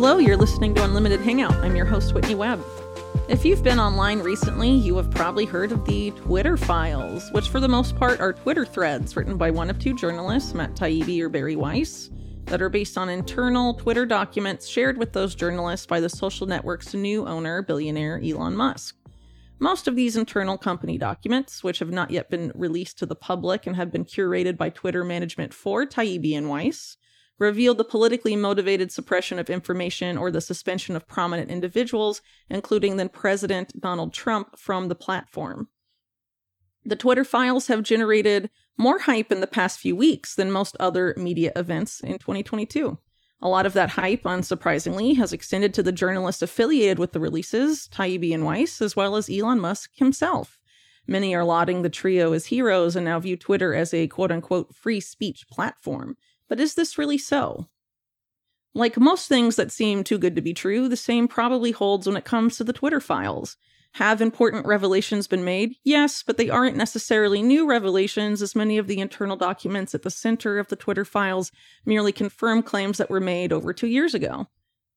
Hello, you're listening to Unlimited Hangout. I'm your host, Whitney Webb. If you've been online recently, you have probably heard of the Twitter files, which for the most part are Twitter threads written by one of two journalists, Matt Taibbi or Barry Weiss, that are based on internal Twitter documents shared with those journalists by the social network's new owner, billionaire Elon Musk. Most of these internal company documents, which have not yet been released to the public and have been curated by Twitter management for Taibbi and Weiss, revealed the politically motivated suppression of information or the suspension of prominent individuals, including then-President Donald Trump, from the platform. The Twitter files have generated more hype in the past few weeks than most other media events in 2022. A lot of that hype, unsurprisingly, has extended to the journalists affiliated with the releases, Taibbi and Weiss, as well as Elon Musk himself. Many are lauding the trio as heroes and now view Twitter as a quote-unquote free speech platform. But is this really so? Like most things that seem too good to be true, the same probably holds when it comes to the Twitter files. Have important revelations been made? Yes, but they aren't necessarily new revelations, as many of the internal documents at the center of the Twitter files merely confirm claims that were made over 2 years ago.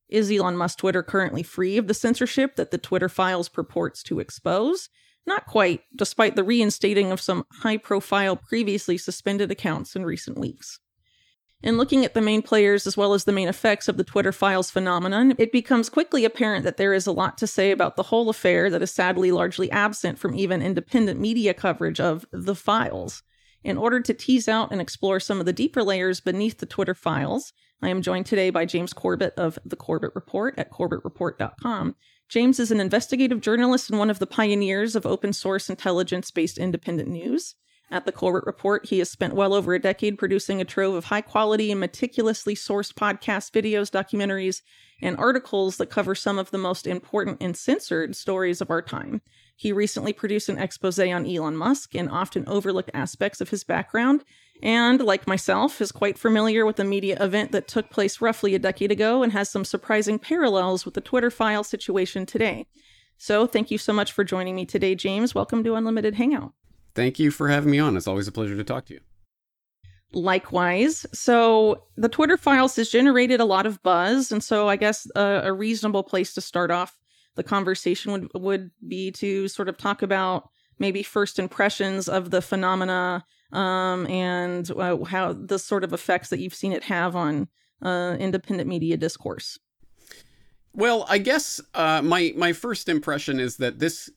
Is Elon Musk's Twitter currently free of the censorship that the Twitter files purports to expose? Not quite, despite the reinstating of some high-profile previously suspended accounts in recent weeks. In looking at the main players as well as the main effects of the Twitter files phenomenon, it becomes quickly apparent that there is a lot to say about the whole affair that is sadly largely absent from even independent media coverage of the files. In order to tease out and explore some of the deeper layers beneath the Twitter files, I am joined today by James Corbett of the Corbett Report at corbettreport.com. James is an investigative journalist and one of the pioneers of open source intelligence-based independent news. At the Corbett Report, he has spent well over a decade producing a trove of high-quality and meticulously sourced podcasts, videos, documentaries, and articles that cover some of the most important and censored stories of our time. He recently produced an expose on Elon Musk and often overlooked aspects of his background, and, like myself, is quite familiar with a media event that took place roughly a decade ago and has some surprising parallels with the Twitter file situation today. So thank you so much for joining me today, James. Welcome to Unlimited Hangout. Thank you for having me on. It's always a pleasure to talk to you. Likewise. So the Twitter files has generated a lot of buzz. And so I guess a reasonable place to start off the conversation would be to sort of talk about maybe first impressions of the phenomena and how the sort of effects that you've seen it have on independent media discourse. Well, I guess my first impression is that this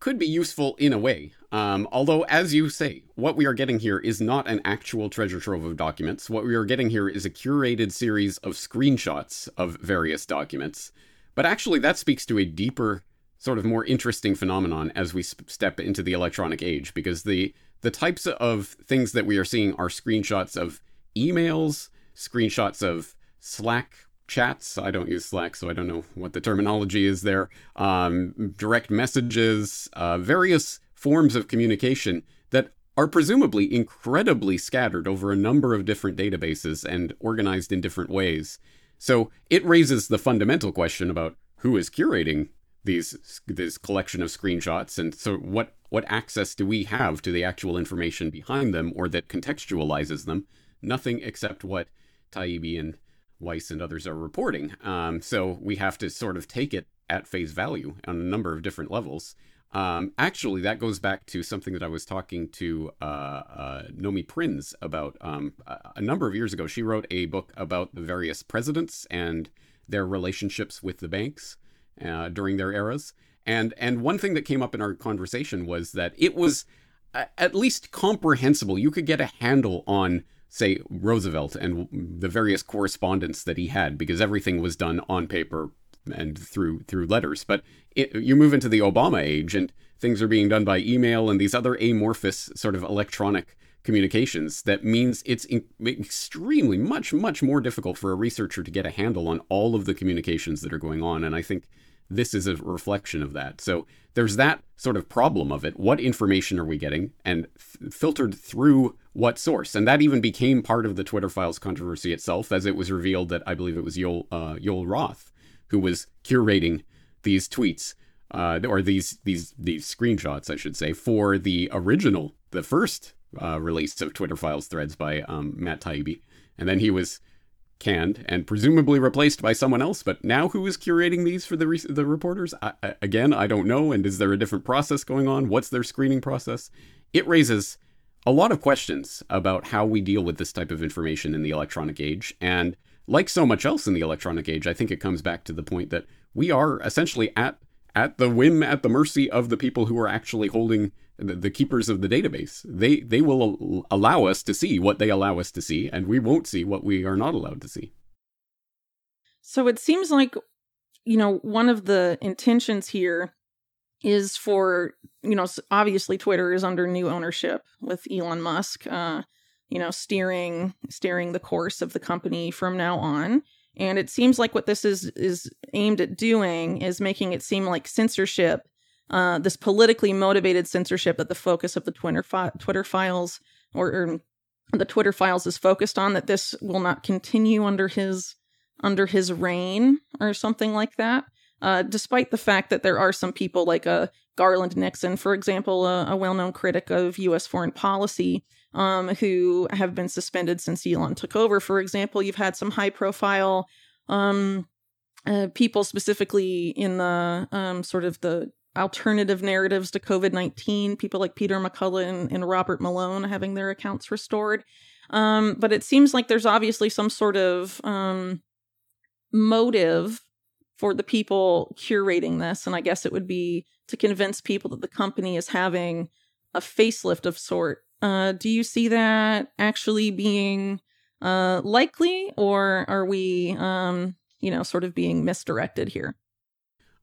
could be useful in a way. Although, as you say, what we are getting here is not an actual treasure trove of documents. What we are getting here is a curated series of screenshots of various documents. But actually, that speaks to a deeper, sort of more interesting phenomenon as we step into the electronic age, because the types of things that we are seeing are screenshots of emails, screenshots of Slack chats. I don't use Slack, so I don't know what the terminology is there. Direct messages, various forms of communication that are presumably incredibly scattered over a number of different databases and organized in different ways. So it raises the fundamental question about who is curating this collection of screenshots, and so what access do we have to the actual information behind them or that contextualizes them? Nothing except what Taibbi and Weiss and others are reporting. So we have to sort of take it at face value on a number of different levels. Actually, that goes back to something that I was talking to Nomi Prins about a number of years ago. She wrote a book about the various presidents and their relationships with the banks during their eras. And one thing that came up in our conversation was that it was at least comprehensible. You could get a handle on, say, Roosevelt and the various correspondence that he had, because everything was done on paper and through letters. But you move into the Obama age and things are being done by email and these other amorphous sort of electronic communications. That means it's extremely much more difficult for a researcher to get a handle on all of the communications that are going on. And I think this is a reflection of that. So there's that sort of problem of it. What information are we getting and filtered through what source? And that even became part of the Twitter files controversy itself, as it was revealed that I believe it was Yoel Roth who was curating these tweets or these screenshots, I should say, for the first release of Twitter files threads by Matt Taibbi. And then he was canned and presumably replaced by someone else. But now who is curating these for the reporters? I don't know. And is there a different process going on? What's their screening process? It raises a lot of questions about how we deal with this type of information in the electronic age. And like so much else in the electronic age, I think it comes back to the point that we are essentially at the whim, at the mercy of the people who are actually holding the keepers of the database. They will allow us to see what they allow us to see, and we won't see what we are not allowed to see. So it seems like, you know, one of the intentions here is for, you know, obviously Twitter is under new ownership with Elon Musk, you know, steering the course of the company from now on. And it seems like what this is aimed at doing is making it seem like censorship, this politically motivated censorship that the focus of the Twitter files or the Twitter files is focused on, that this will not continue under his reign or something like that. Despite the fact that there are some people like Garland Nixon, for example, a well-known critic of U.S. foreign policy, who have been suspended since Elon took over. For example, you've had some high-profile people specifically in the sort of the alternative narratives to COVID-19, people like Peter McCullough and Robert Malone having their accounts restored. But it seems like there's obviously some sort of motive for the people curating this. And I guess it would be to convince people that the company is having a facelift of sort. Do you see that actually being likely, or are we, sort of being misdirected here?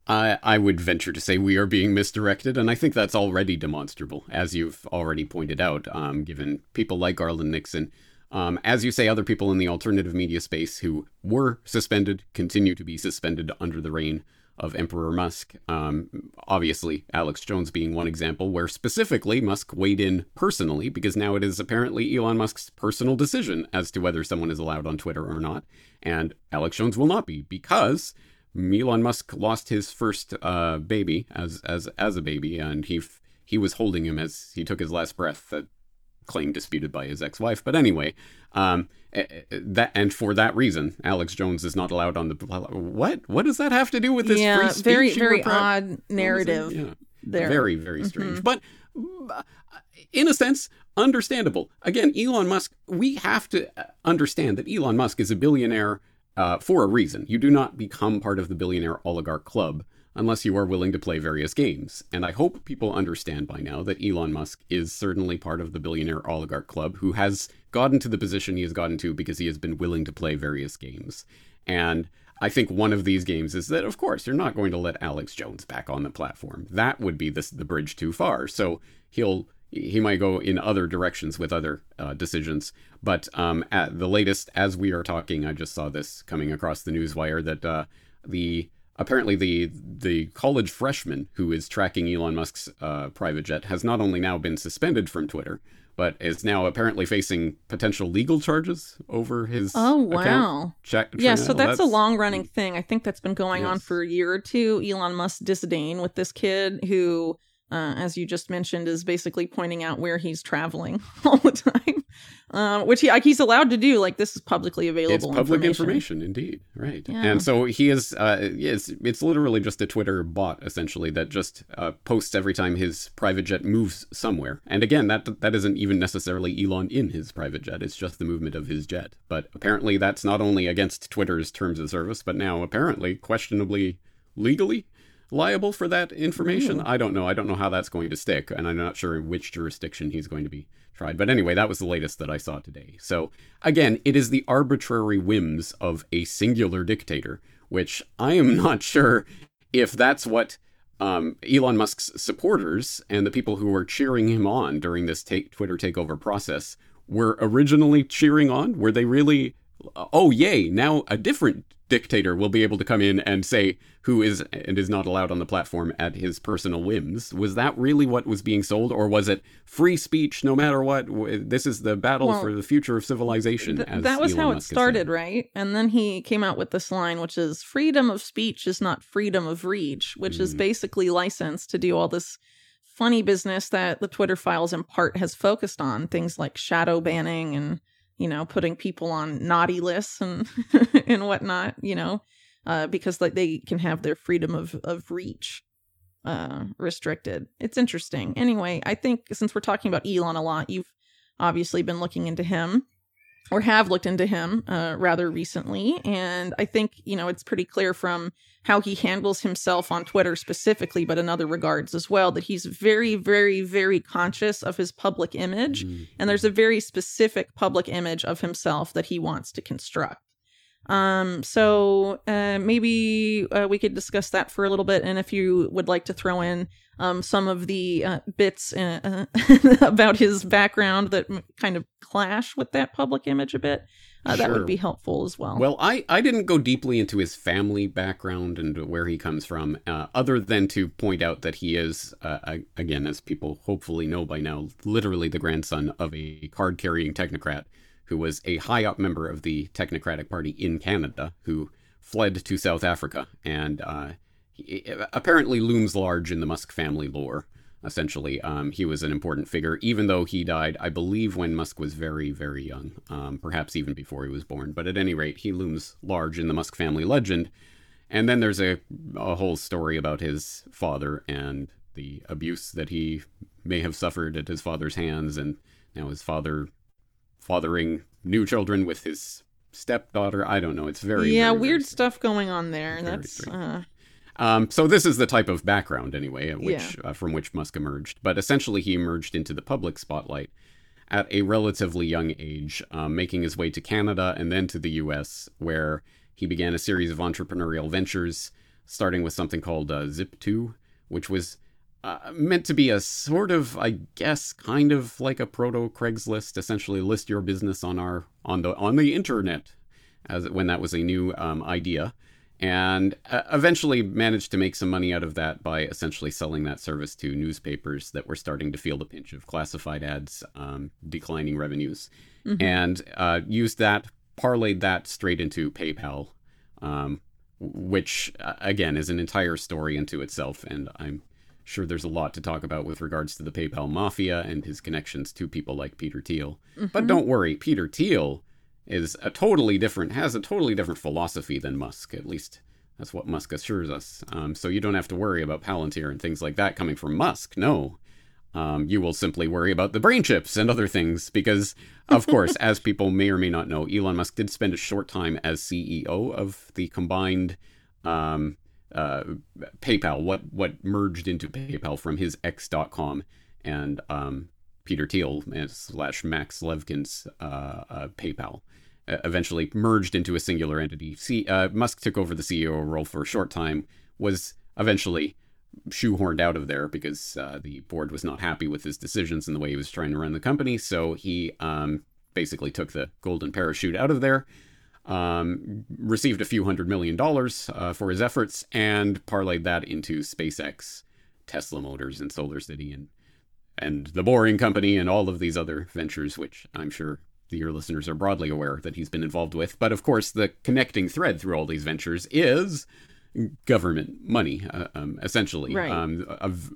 I would venture to say we are being misdirected, and I think that's already demonstrable, as you've already pointed out, given people like Garland Nixon. As you say, other people in the alternative media space who were suspended continue to be suspended under the reign of Emperor Musk. Obviously, Alex Jones being one example where specifically Musk weighed in personally, because now it is apparently Elon Musk's personal decision as to whether someone is allowed on Twitter or not. And Alex Jones will not be, because Elon Musk lost his first baby as a baby, and he was holding him as he took his last breath. That claim disputed by his ex-wife, but anyway, that, and for that reason, Alex Jones is not allowed on the what does that have to do with this? Yeah, free speech? Very, very odd narrative. Yeah. There, very, very strange, but in a sense, understandable. Again, Elon Musk. We have to understand that Elon Musk is a billionaire for a reason. You do not become part of the billionaire oligarch club unless you are willing to play various games. And I hope people understand by now that Elon Musk is certainly part of the billionaire oligarch club who has gotten to the position he has gotten to because he has been willing to play various games. And I think one of these games is that, of course, you're not going to let Alex Jones back on the platform. That would be the bridge too far. So he might go in other directions with other decisions. But at the latest, as we are talking, I just saw this coming across the newswire that apparently, the college freshman who is tracking Elon Musk's private jet has not only now been suspended from Twitter, but is now apparently facing potential legal charges over his account. Yeah, so that's a long-running thing. I think that's been going on for a year or two. Elon Musk's disdain with this kid who, as you just mentioned, is basically pointing out where he's traveling all the time, which he's allowed to do. Like, this is publicly available. It's public information indeed. Right. Yeah. And so he is, it's literally just a Twitter bot, essentially, that just posts every time his private jet moves somewhere. And again, that isn't even necessarily Elon in his private jet. It's just the movement of his jet. But apparently that's not only against Twitter's terms of service, but now apparently questionably legally liable for that information. Mm. I don't know how that's going to stick, and I'm not sure in which jurisdiction he's going to be tried. But anyway, that was the latest that I saw today. So again, it is the arbitrary whims of a singular dictator, which I am not sure if that's what Elon Musk's supporters and the people who were cheering him on during this Twitter takeover process were originally cheering on. Were they really, oh yay, now a different dictator will be able to come in and say who is and is not allowed on the platform at his personal whims? Was that really what was being sold, or was it free speech no matter what? This is the battle for the future of civilization. That was Elon how Musk it started, right? And then he came out with this line, which is freedom of speech is not freedom of reach, which is basically licensed to do all this funny business that the Twitter files in part has focused on, things like shadow banning and you know, putting people on naughty lists and and whatnot, you know, because like they can have their freedom of reach restricted. It's interesting. Anyway, I think since we're talking about Elon a lot, you've obviously been looking into him or have looked into him rather recently. And I think, you know, it's pretty clear from how he handles himself on Twitter specifically, but in other regards as well, that he's very, very, very conscious of his public image. Mm-hmm. And there's a very specific public image of himself that he wants to construct. So maybe we could discuss that for a little bit. And if you would like to throw in some of the bits about his background that kind of clash with that public image a bit, sure. That would be helpful as well. Well, I didn't go deeply into his family background and where he comes from, other than to point out that he is, again, as people hopefully know by now, literally the grandson of a card-carrying technocrat who was a high-up member of the Technocratic Party in Canada, who fled to South Africa, and he apparently looms large in the Musk family lore, essentially. He was an important figure, even though he died, I believe, when Musk was very, very young, perhaps even before he was born. But at any rate, he looms large in the Musk family legend. And then there's a whole story about his father and the abuse that he may have suffered at his father's hands, and now his father fathering new children with his stepdaughter. I don't know. It's very weird stuff going on there. And that's so this is the type of background anyway, from which Musk emerged. But essentially, he emerged into the public spotlight at a relatively young age, making his way to Canada and then to the U.S., where he began a series of entrepreneurial ventures, starting with something called Zip2, which was meant to be a sort of, I guess, kind of like a proto Craigslist, essentially list your business on the internet, as when that was a new idea, and eventually managed to make some money out of that by essentially selling that service to newspapers that were starting to feel the pinch of classified ads, declining revenues, mm-hmm. and parlayed that straight into PayPal, which again is an entire story into itself, and I'm sure there's a lot to talk about with regards to the PayPal mafia and his connections to people like Peter Thiel. Mm-hmm. But don't worry, Peter Thiel has a totally different philosophy than Musk. At least that's what Musk assures us. So you don't have to worry about Palantir and things like that coming from Musk. No, you will simply worry about the brain chips and other things because, of course, as people may or may not know, Elon Musk did spend a short time as CEO of the combined PayPal, what merged into PayPal from his X.com and Peter Thiel / Max Levkin's PayPal, eventually merged into a singular entity. Musk took over the CEO role for a short time, was eventually shoehorned out of there because the board was not happy with his decisions and the way he was trying to run the company. So he basically took the golden parachute out of there. Received a few $100 million for his efforts and parlayed that into SpaceX, Tesla Motors, and Solar City and the Boring Company and all of these other ventures, which I'm sure your listeners are broadly aware that he's been involved with. But of course, the connecting thread through all these ventures is government money, essentially. Right.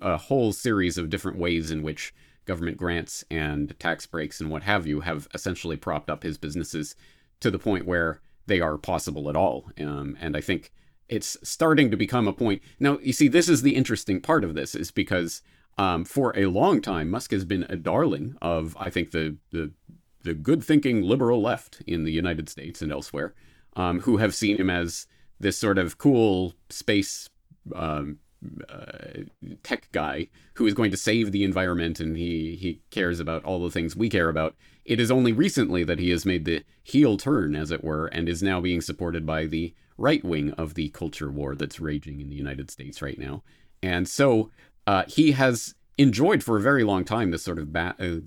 A whole series of different ways in which government grants and tax breaks and what have you have essentially propped up his businesses to the point where they are possible at all. And I think it's starting to become a point. Now, you see, this is the interesting part of this is because for a long time, Musk has been a darling of, I think, the good-thinking liberal left in the United States and elsewhere, who have seen him as this sort of cool space tech guy who is going to save the environment, and he cares about all the things we care about. It is only recently that he has made the heel turn, as it were, and is now being supported by the right wing of the culture war that's raging in the United States right now. And so he has enjoyed for a very long time this sort of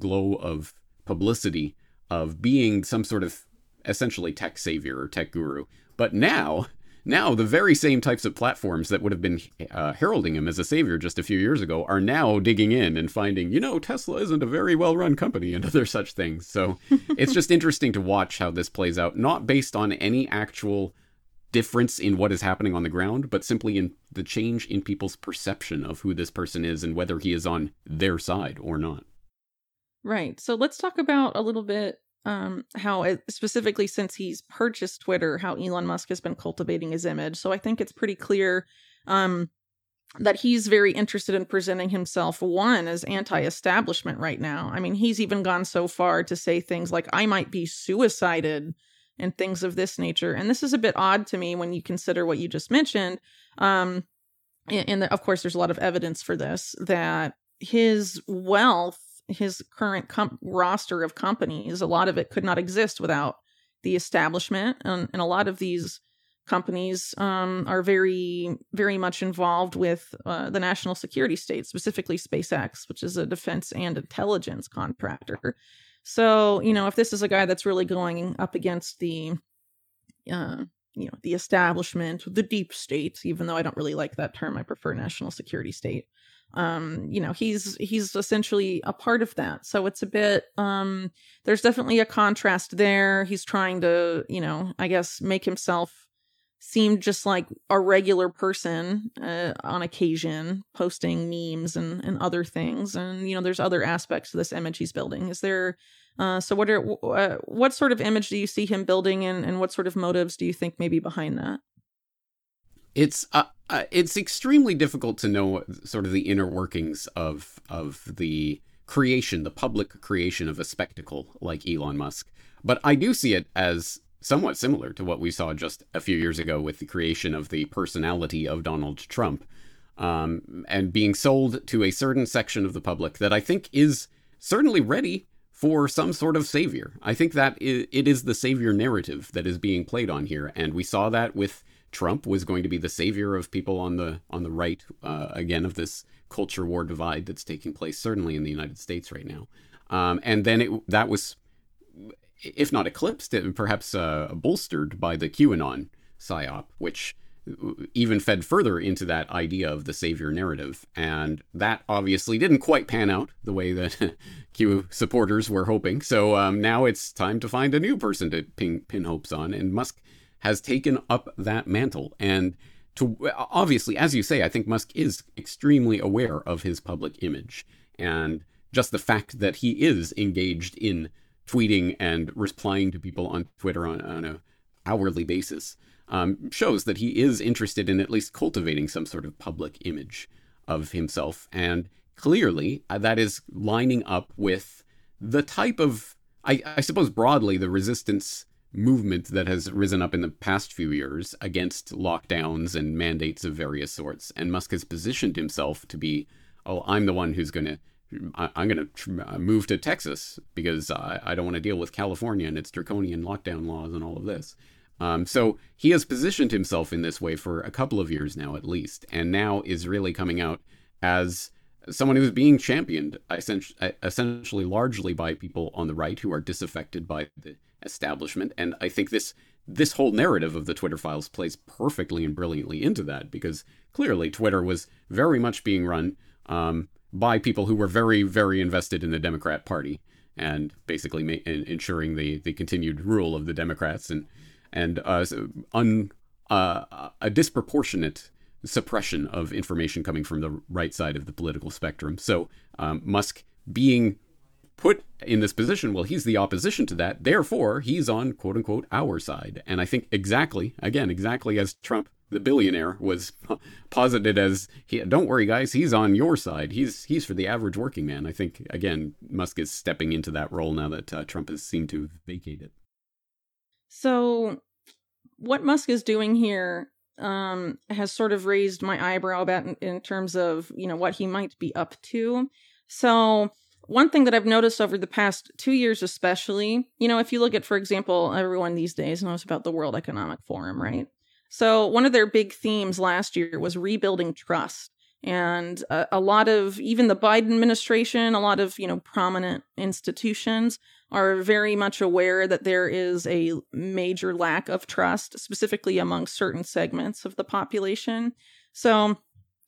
glow of publicity of being some sort of essentially tech savior or tech guru. But now the very same types of platforms that would have been heralding him as a savior just a few years ago are now digging in and finding, you know, Tesla isn't a very well-run company and other such things. So it's just interesting to watch how this plays out, not based on any actual difference in what is happening on the ground, but simply in the change in people's perception of who this person is and whether he is on their side or not. Right. So let's talk about a little bit how specifically since he's purchased Twitter, how Elon Musk has been cultivating his image. So I think it's pretty clear that he's very interested in presenting himself, one, as anti-establishment right now. I mean, he's even gone so far to say things like, I might be suicided and things of this nature. And this is a bit odd to me when you consider what you just mentioned. And of course, there's a lot of evidence for this, that his wealth, his current roster of companies, a lot of it could not exist without the establishment. And a lot of these companies are very, very much involved with the national security state, specifically SpaceX, which is a defense and intelligence contractor. So, you know, if this is a guy that's really going up against the, you know, the establishment, the deep state, even though I don't really like that term, I prefer national security state. You know, he's essentially a part of that. So it's a bit, there's definitely a contrast there. He's trying to, you know, I guess, make himself seem just like a regular person on occasion, posting memes and other things. And, you know, there's other aspects to this image he's building. Is there, so what sort of image do you see him building, and what sort of motives do you think may be behind that? It's extremely difficult to know what sort of the inner workings of the creation, the public creation of a spectacle like Elon Musk. But I do see it as somewhat similar to what we saw just a few years ago with the creation of the personality of Donald Trump, and being sold to a certain section of the public that I think is certainly ready for some sort of savior. I think that it is the savior narrative that is being played on here. And we saw that with Trump was going to be the savior of people on the right, again, of this culture war divide that's taking place, certainly in the United States right now. And then that was, if not eclipsed, perhaps bolstered by the QAnon psyop, which even fed further into that idea of the savior narrative. And that obviously didn't quite pan out the way that Q supporters were hoping. So now it's time to find a new person to pin hopes on. And Musk has taken up that mantle. And to obviously, as you say, I think Musk is extremely aware of his public image. And just the fact that he is engaged in tweeting and replying to people on Twitter on an hourly basis shows that he is interested in at least cultivating some sort of public image of himself. And clearly that is lining up with the type of, I suppose broadly, the resistance movement that has risen up in the past few years against lockdowns and mandates of various sorts. And Musk has positioned himself to be, oh, I'm the one who's I'm going to move to Texas because I don't want to deal with California and its draconian lockdown laws and all of this. So he has positioned himself in this way for a couple of years now, at least, and now is really coming out as someone who's being championed essentially largely by people on the right who are disaffected by the establishment. And I think this whole narrative of the Twitter files plays perfectly and brilliantly into that, because clearly Twitter was very much being run by people who were very, very invested in the Democrat Party and basically ensuring the continued rule of the Democrats and a disproportionate suppression of information coming from the right side of the political spectrum. So Musk being put in this position, well, he's the opposition to that. Therefore, he's on, quote unquote, our side. And I think exactly as Trump, the billionaire, was posited as, don't worry, guys, he's on your side. He's for the average working man. I think, again, Musk is stepping into that role now that Trump has seemed to vacate it. So what Musk is doing here has sort of raised my eyebrow about in terms of, you know, what he might be up to. So one thing that I've noticed over the past 2 years, especially, you know, if you look at, for example, everyone these days knows about the World Economic Forum, right? So one of their big themes last year was rebuilding trust. And a lot of, even the Biden administration, a lot of, you know, prominent institutions are very much aware that there is a major lack of trust, specifically among certain segments of the population. So,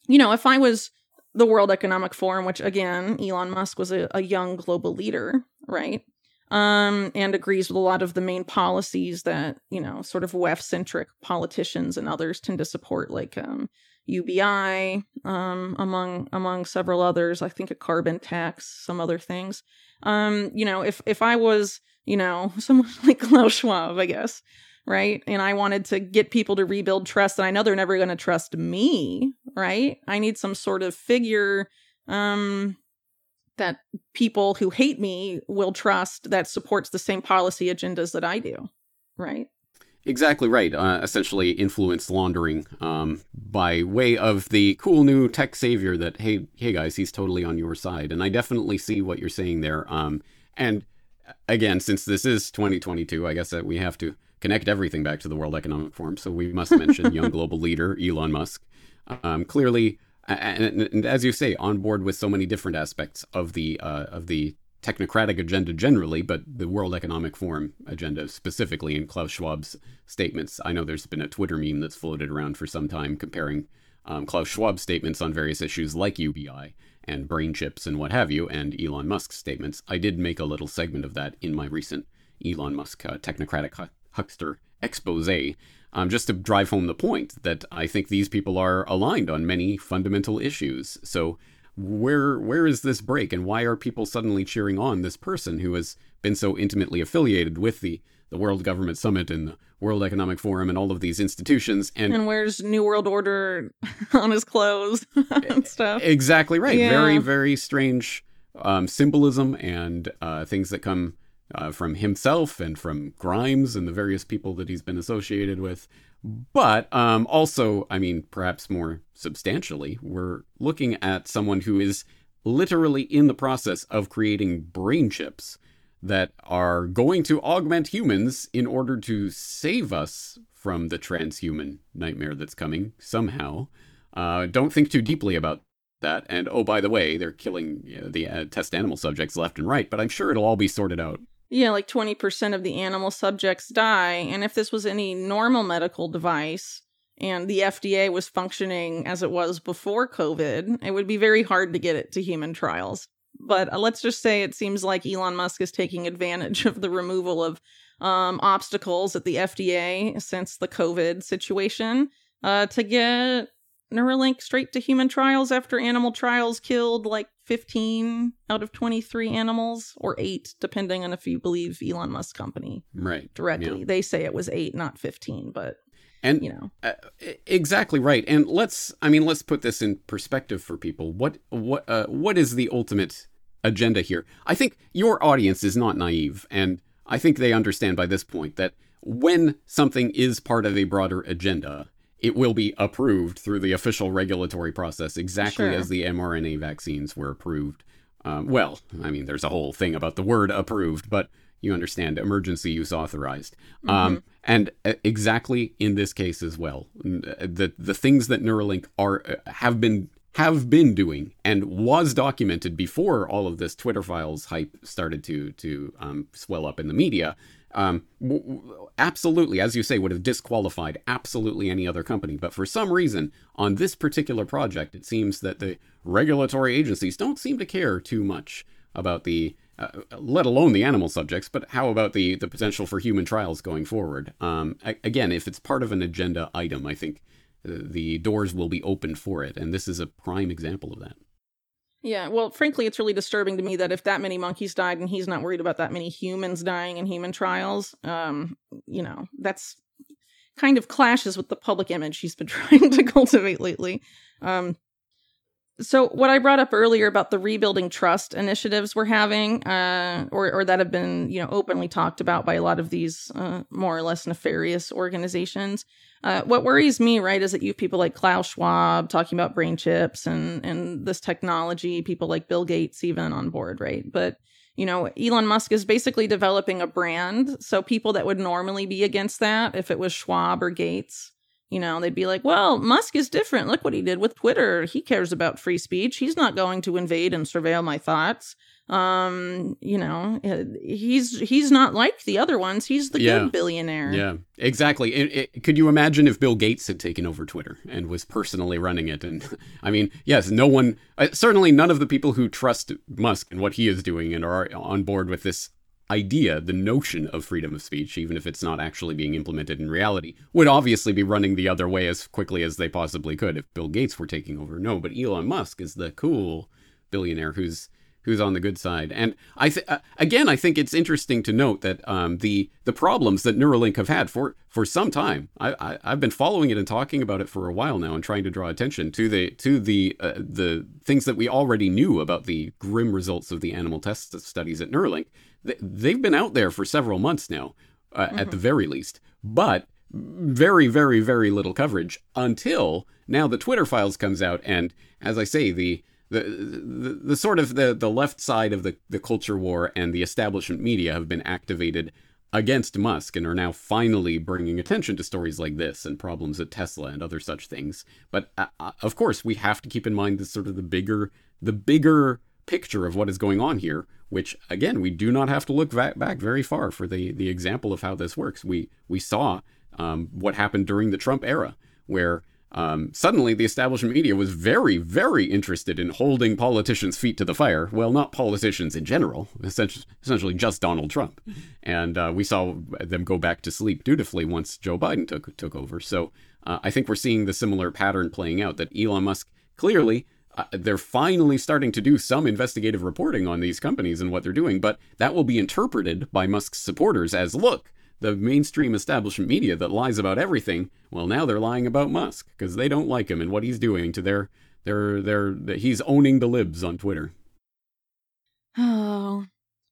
you know, if I was the World Economic Forum, which again, Elon Musk was a young global leader, right? And agrees with a lot of the main policies that, you know, sort of WEF-centric politicians and others tend to support, like UBI, among several others, I think a carbon tax, some other things. You know, if I was you know, someone like Klaus Schwab, I guess, right? And I wanted to get people to rebuild trust, and I know they're never going to trust me, right? I need some sort of figure that people who hate me will trust, that supports the same policy agendas that I do, right? Exactly right. Essentially influence laundering by way of the cool new tech savior that, hey guys, he's totally on your side. And I definitely see what you're saying there. And again, since this is 2022, I guess that we have to connect everything back to the World Economic Forum. So we must mention young global leader Elon Musk. Clearly, and as you say, on board with so many different aspects of the technocratic agenda generally, but the World Economic Forum agenda specifically in Klaus Schwab's statements. I know there's been a Twitter meme that's floated around for some time comparing Klaus Schwab's statements on various issues like UBI and brain chips and what have you, and Elon Musk's statements. I did make a little segment of that in my recent Elon Musk technocratic huckster expose, just to drive home the point that I think these people are aligned on many fundamental issues. So where is this break, and why are people suddenly cheering on this person who has been so intimately affiliated with the World Government Summit and the World Economic Forum and all of these institutions? And where's New World Order on his clothes and stuff? Exactly right. Yeah. Very, very strange symbolism and things that come from himself and from Grimes and the various people that he's been associated with. But also, I mean, perhaps more substantially, we're looking at someone who is literally in the process of creating brain chips that are going to augment humans in order to save us from the transhuman nightmare that's coming somehow. Don't think too deeply about that. And oh, by the way, they're killing the test animal subjects left and right, but I'm sure it'll all be sorted out. Yeah, like 20% of the animal subjects die. And if this was any normal medical device and the FDA was functioning as it was before COVID, it would be very hard to get it to human trials. But let's just say it seems like Elon Musk is taking advantage of the removal of obstacles at the FDA since the COVID situation to get Neuralink straight to human trials after animal trials killed like 15 out of 23 animals, or 8, depending on if you believe Elon Musk's company. Right. Directly. Yeah. They say it was 8, not 15, but, and, you know. Exactly right. And let's put this in perspective for people. What is the ultimate agenda here? I think your audience is not naive, and I think they understand by this point that when something is part of a broader agenda, it will be approved through the official regulatory process, exactly sure. as the mRNA vaccines were approved. Well, I mean, there's a whole thing about the word approved, but you understand, emergency use authorized. Mm-hmm. And exactly in this case as well, the things that Neuralink have been doing and was documented before all of this Twitter files hype started to swell up in the media. Absolutely, as you say, would have disqualified absolutely any other company. But for some reason, on this particular project, it seems that the regulatory agencies don't seem to care too much about the, let alone the animal subjects, but how about the potential for human trials going forward? Again, if it's part of an agenda item, I think the doors will be opened for it. And this is a prime example of that. Yeah, well, frankly, it's really disturbing to me that if that many monkeys died and he's not worried about that many humans dying in human trials, you know, that's kind of clashes with the public image he's been trying to cultivate lately. So what I brought up earlier about the rebuilding trust initiatives we're having, or that have been, you know, openly talked about by a lot of these more or less nefarious organizations. What worries me, right, is that you have people like Klaus Schwab talking about brain chips and this technology, people like Bill Gates even on board, right? But, you know, Elon Musk is basically developing a brand. So people that would normally be against that, if it was Schwab or Gates, you know, they'd be like, well, Musk is different. Look what he did with Twitter. He cares about free speech. He's not going to invade and surveil my thoughts. You know, he's not like the other ones. He's the good billionaire. Yeah, exactly. Could you imagine if Bill Gates had taken over Twitter and was personally running it? And I mean, yes, no one, certainly none of the people who trust Musk and what he is doing and are on board with this idea, the notion of freedom of speech, even if it's not actually being implemented in reality, would obviously be running the other way as quickly as they possibly could if Bill Gates were taking over. No, but Elon Musk is the cool billionaire who's who's on the good side. And I think it's interesting to note that the problems that Neuralink have had for some time, I've been following it and talking about it for a while now and trying to draw attention to the things that we already knew about the grim results of the animal test studies at Neuralink. They've been out there for several months now, at the very least, but very, very, very little coverage until now the Twitter files comes out. And as I say, the sort of the left side of the culture war and the establishment media have been activated against Musk and are now finally bringing attention to stories like this and problems at Tesla and other such things. But of course, we have to keep in mind the sort of the bigger picture of what is going on here, which, again, we do not have to look back very far for the example of how this works. We saw what happened during the Trump era, where suddenly the establishment media was very, very interested in holding politicians' feet to the fire. Well, not politicians in general, essentially just Donald Trump. And we saw them go back to sleep dutifully once Joe Biden took over. So I think we're seeing the similar pattern playing out, that Elon Musk clearly, they're finally starting to do some investigative reporting on these companies and what they're doing. But that will be interpreted by Musk's supporters as, look, the mainstream establishment media that lies about everything, well, now they're lying about Musk because they don't like him and what he's doing to he's owning the libs on Twitter. Oh,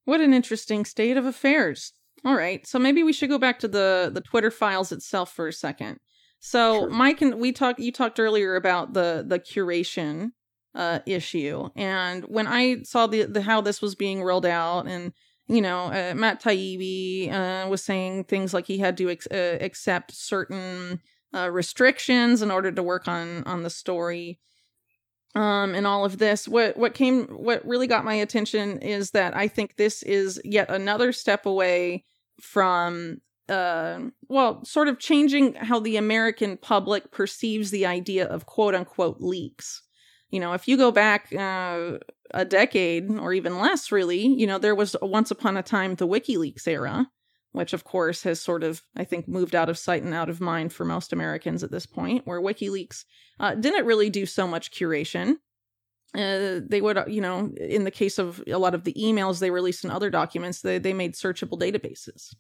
what an interesting state of affairs. All right, so maybe we should go back to the Twitter files itself for a second. So, sure. Mike, and you talked earlier about the curation issue. And when I saw the how this was being rolled out and, you know, Matt Taibbi was saying things like he had to accept certain restrictions in order to work on the story, and all of this. What really got my attention is that I think this is yet another step away from sort of changing how the American public perceives the idea of quote unquote leaks. You know, if you go back a decade or even less, really, you know, there was once upon a time the WikiLeaks era, which, of course, has sort of, I think, moved out of sight and out of mind for most Americans at this point, where WikiLeaks didn't really do so much curation. They would, you know, in the case of a lot of the emails they released and other documents, they made searchable databases.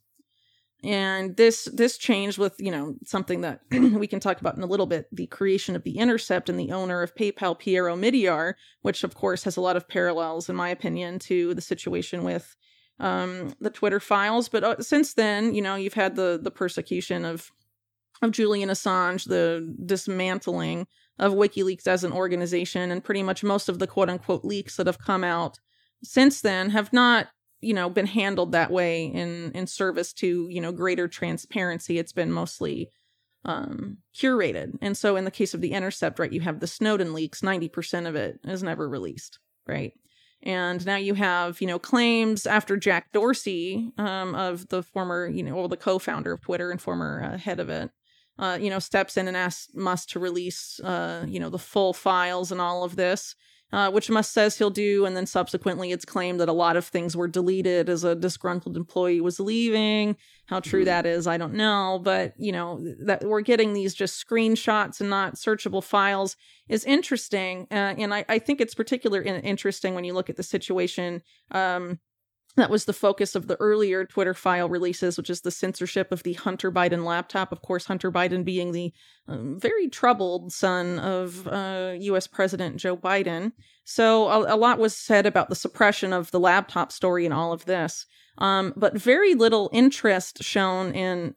And this changed with, you know, something that we can talk about in a little bit, the creation of the Intercept and the owner of PayPal, Pierre Omidyar, which, of course, has a lot of parallels, in my opinion, to the situation with the Twitter files. But since then, you know, you've had the persecution of Julian Assange, the dismantling of WikiLeaks as an organization, and pretty much most of the quote unquote leaks that have come out since then have not, you know, been handled that way in service to, you know, greater transparency. It's been mostly curated. And so in the case of the Intercept, right, you have the Snowden leaks, 90% of it is never released, right? And now you have, you know, claims after Jack Dorsey, of the former, you know, the co-founder of Twitter and former head of it, you know, steps in and asks Musk to release, you know, the full files and all of this. Which Musk says he'll do, and then subsequently it's claimed that a lot of things were deleted as a disgruntled employee was leaving. How true that is, I don't know, but, you know, that we're getting these just screenshots and not searchable files is interesting, and I think it's particularly interesting when you look at the situation that was the focus of the earlier Twitter file releases, which is the censorship of the Hunter Biden laptop. Of course, Hunter Biden being the very troubled son of U.S. President Joe Biden. So a lot was said about the suppression of the laptop story and all of this, but very little interest shown in,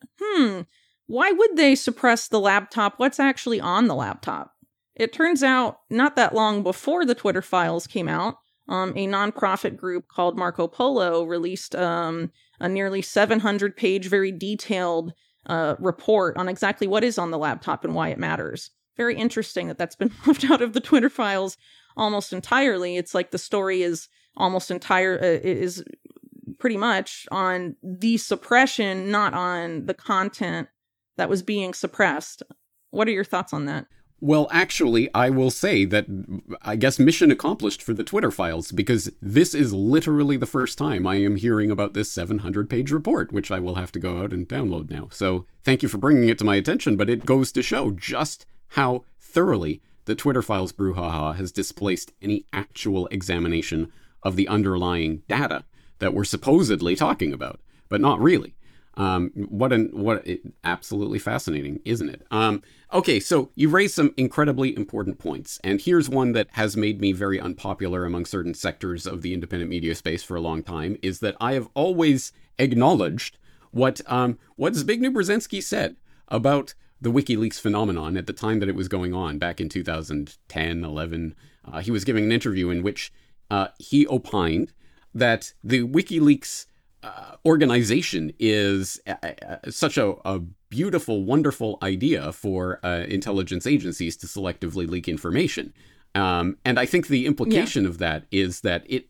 why would they suppress the laptop? What's actually on the laptop? It turns out not that long before the Twitter files came out, a nonprofit group called Marco Polo released a nearly 700-page, very detailed report on exactly what is on the laptop and why it matters. Very interesting that that's been moved out of the Twitter files almost entirely. It's like the story is almost entire is pretty much on the suppression, not on the content that was being suppressed. What are your thoughts on that? Well, actually, I will say that I guess mission accomplished for the Twitter files, because this is literally the first time I am hearing about this 700-page report, which I will have to go out and download now. So thank you for bringing it to my attention, but it goes to show just how thoroughly the Twitter files brouhaha has displaced any actual examination of the underlying data that we're supposedly talking about, but not really. Absolutely fascinating, isn't it? Okay, so you raised some incredibly important points, and here's one that has made me very unpopular among certain sectors of the independent media space for a long time, is that I have always acknowledged what Zbigniew Brzezinski said about the WikiLeaks phenomenon at the time that it was going on back in 2010, 11. He was giving an interview in which he opined that the WikiLeaks organization is such a beautiful, wonderful idea for intelligence agencies to selectively leak information. And I think the implication of that is that it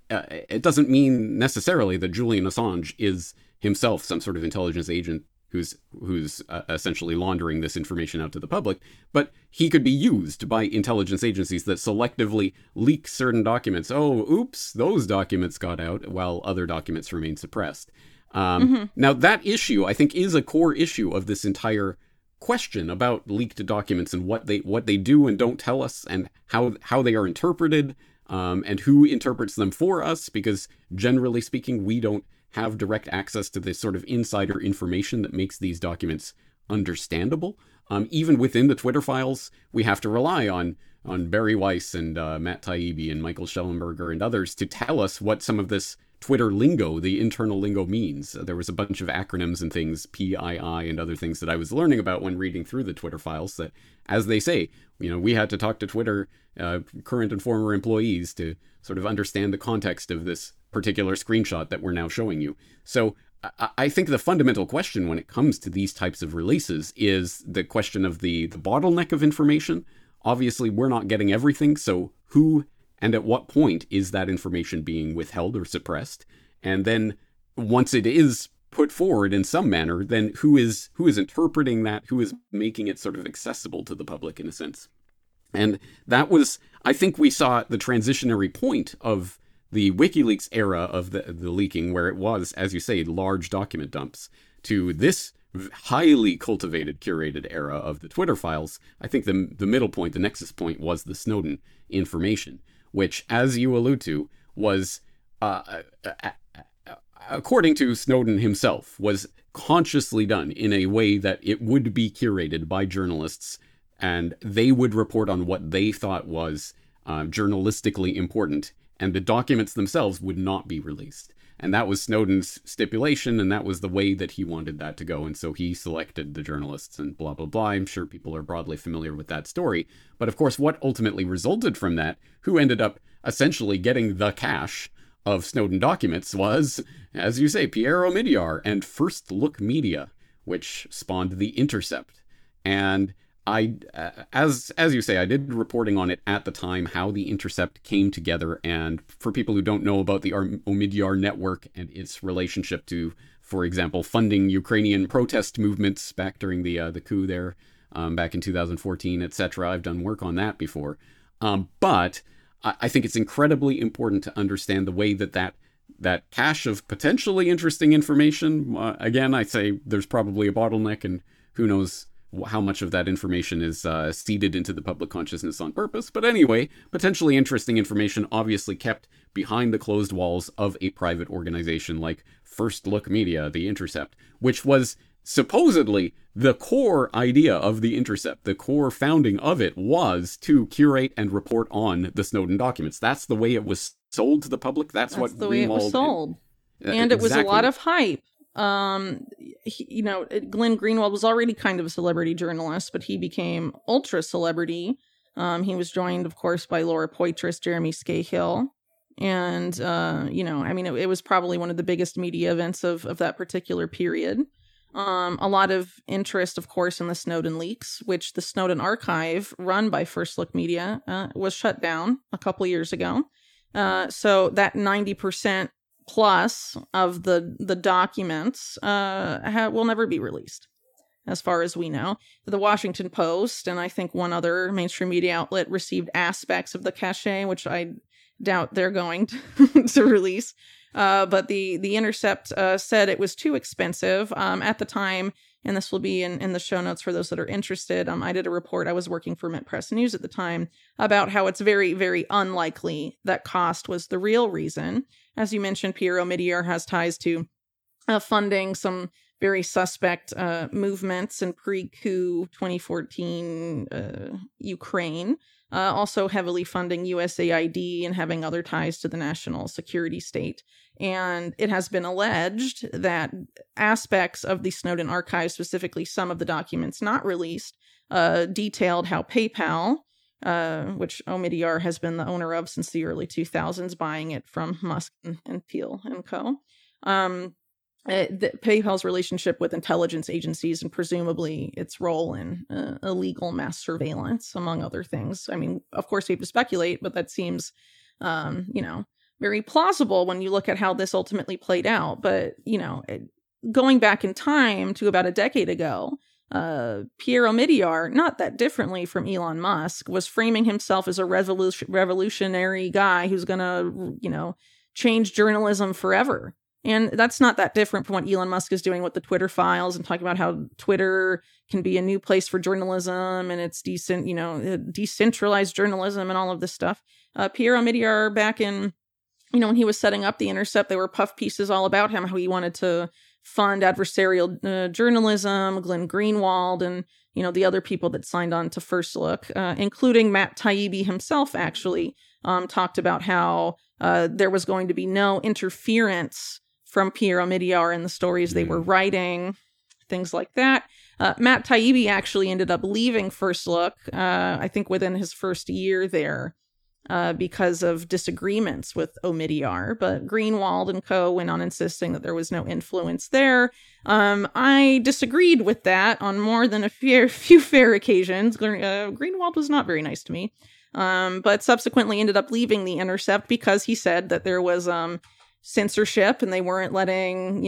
doesn't mean necessarily that Julian Assange is himself some sort of intelligence agent who's essentially laundering this information out to the public, but he could be used by intelligence agencies that selectively leak certain documents. Oh, oops, those documents got out while other documents remain suppressed. Now, that issue, I think, is a core issue of this entire question about leaked documents and what they do and don't tell us and how they are interpreted and who interprets them for us, because generally speaking, we don't have direct access to this sort of insider information that makes these documents understandable. Even within the Twitter files, we have to rely on Barry Weiss and Matt Taibbi and Michael Schellenberger and others to tell us what some of this Twitter lingo, the internal lingo, means. There was a bunch of acronyms and things, PII and other things that I was learning about when reading through the Twitter files that, as they say, we had to talk to Twitter current and former employees to sort of understand the context of this particular screenshot that we're now showing you. So I think the fundamental question when it comes to these types of releases is the question of the bottleneck of information. Obviously, we're not getting everything. So who and at what point is that information being withheld or suppressed? And then once it is put forward in some manner, then who is interpreting that? Who is making it sort of accessible to the public in a sense? And that was, I think we saw the transitionary point of the WikiLeaks era of the leaking, where it was, as you say, large document dumps, to this highly cultivated, curated era of the Twitter files. I think the middle point, the nexus point, was the Snowden information, which, as you allude to, was, according to Snowden himself, was consciously done in a way that it would be curated by journalists, and they would report on what they thought was journalistically important, and the documents themselves would not be released. And that was Snowden's stipulation, and that was the way that he wanted that to go. And so he selected the journalists and blah, blah, blah. I'm sure people are broadly familiar with that story. But of course, what ultimately resulted from that, who ended up essentially getting the cache of Snowden documents, was, as you say, Pierre Omidyar and First Look Media, which spawned The Intercept. And I, as you say, I did reporting on it at the time, how The Intercept came together. And for people who don't know about the Omidyar network and its relationship to, for example, funding Ukrainian protest movements back during the coup there, back in 2014, etc. I've done work on that before. But I think it's incredibly important to understand the way that cache of potentially interesting information, again, I say there's probably a bottleneck, and who knows how much of that information is seeded into the public consciousness on purpose. But anyway, potentially interesting information obviously kept behind the closed walls of a private organization like First Look Media, The Intercept, which was supposedly the core idea of The Intercept. The core founding of it was to curate and report on the Snowden documents. That's the way it was sold to the public. That's what the way Greenwald, it was sold. And it was a lot of hype. Glenn Greenwald was already kind of a celebrity journalist, but he became ultra celebrity. He was joined, of course, by Laura Poitras, Jeremy Scahill. And, it was probably one of the biggest media events of that particular period. A lot of interest, of course, in the Snowden leaks, which the Snowden archive run by First Look Media was shut down a couple years ago. So that 90% plus of the documents will never be released, as far as we know. The Washington Post and I think one other mainstream media outlet received aspects of the cache, which I doubt they're going to release. But the Intercept said it was too expensive. At the time, and this will be in the show notes for those that are interested. I did a report. I was working for Mint Press News at the time about how it's very, very unlikely that cost was the real reason. As you mentioned, Pierre Omidyar has ties to funding some very suspect movements in pre-coup 2014 Ukraine, also heavily funding USAID and having other ties to the national security state. And it has been alleged that aspects of the Snowden archive, specifically some of the documents not released, detailed how PayPal, which Omidyar has been the owner of since the early 2000s, buying it from Musk and Thiel and co., PayPal's relationship with intelligence agencies and presumably its role in illegal mass surveillance, among other things. I mean, of course, we have to speculate, but that seems, very plausible when you look at how this ultimately played out. But, going back in time to about a decade ago, Pierre Omidyar, not that differently from Elon Musk, was framing himself as a revolutionary guy who's going to, change journalism forever. And that's not that different from what Elon Musk is doing with the Twitter files and talking about how Twitter can be a new place for journalism and it's decent, decentralized journalism and all of this stuff. Pierre Omidyar, back in, when he was setting up The Intercept, there were puff pieces all about him, how he wanted to fund adversarial journalism, Glenn Greenwald and, the other people that signed on to First Look, including Matt Taibbi himself, actually, talked about how there was going to be no interference from Pierre Omidyar and the stories they were writing, things like that. Matt Taibbi actually ended up leaving First Look, I think within his first year there, because of disagreements with Omidyar. But Greenwald and co. went on insisting that there was no influence there. I disagreed with that on more than a few fair occasions. Greenwald was not very nice to me, but subsequently ended up leaving The Intercept because he said that there was censorship and they weren't letting,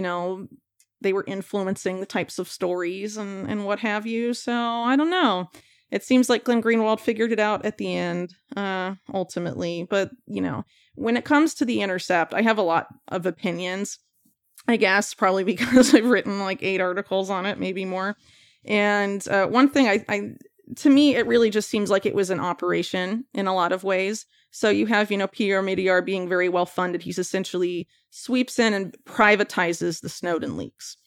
they were influencing the types of stories and what have you. So I don't know. It seems like Glenn Greenwald figured it out at the end, ultimately. But, when it comes to The Intercept, I have a lot of opinions, I guess, probably because I've written 8 articles on it, maybe more. And one thing to me, it really just seems like it was an operation in a lot of ways. So you have, Pierre Omidyar being very well funded. He's essentially sweeps in and privatizes the Snowden leaks.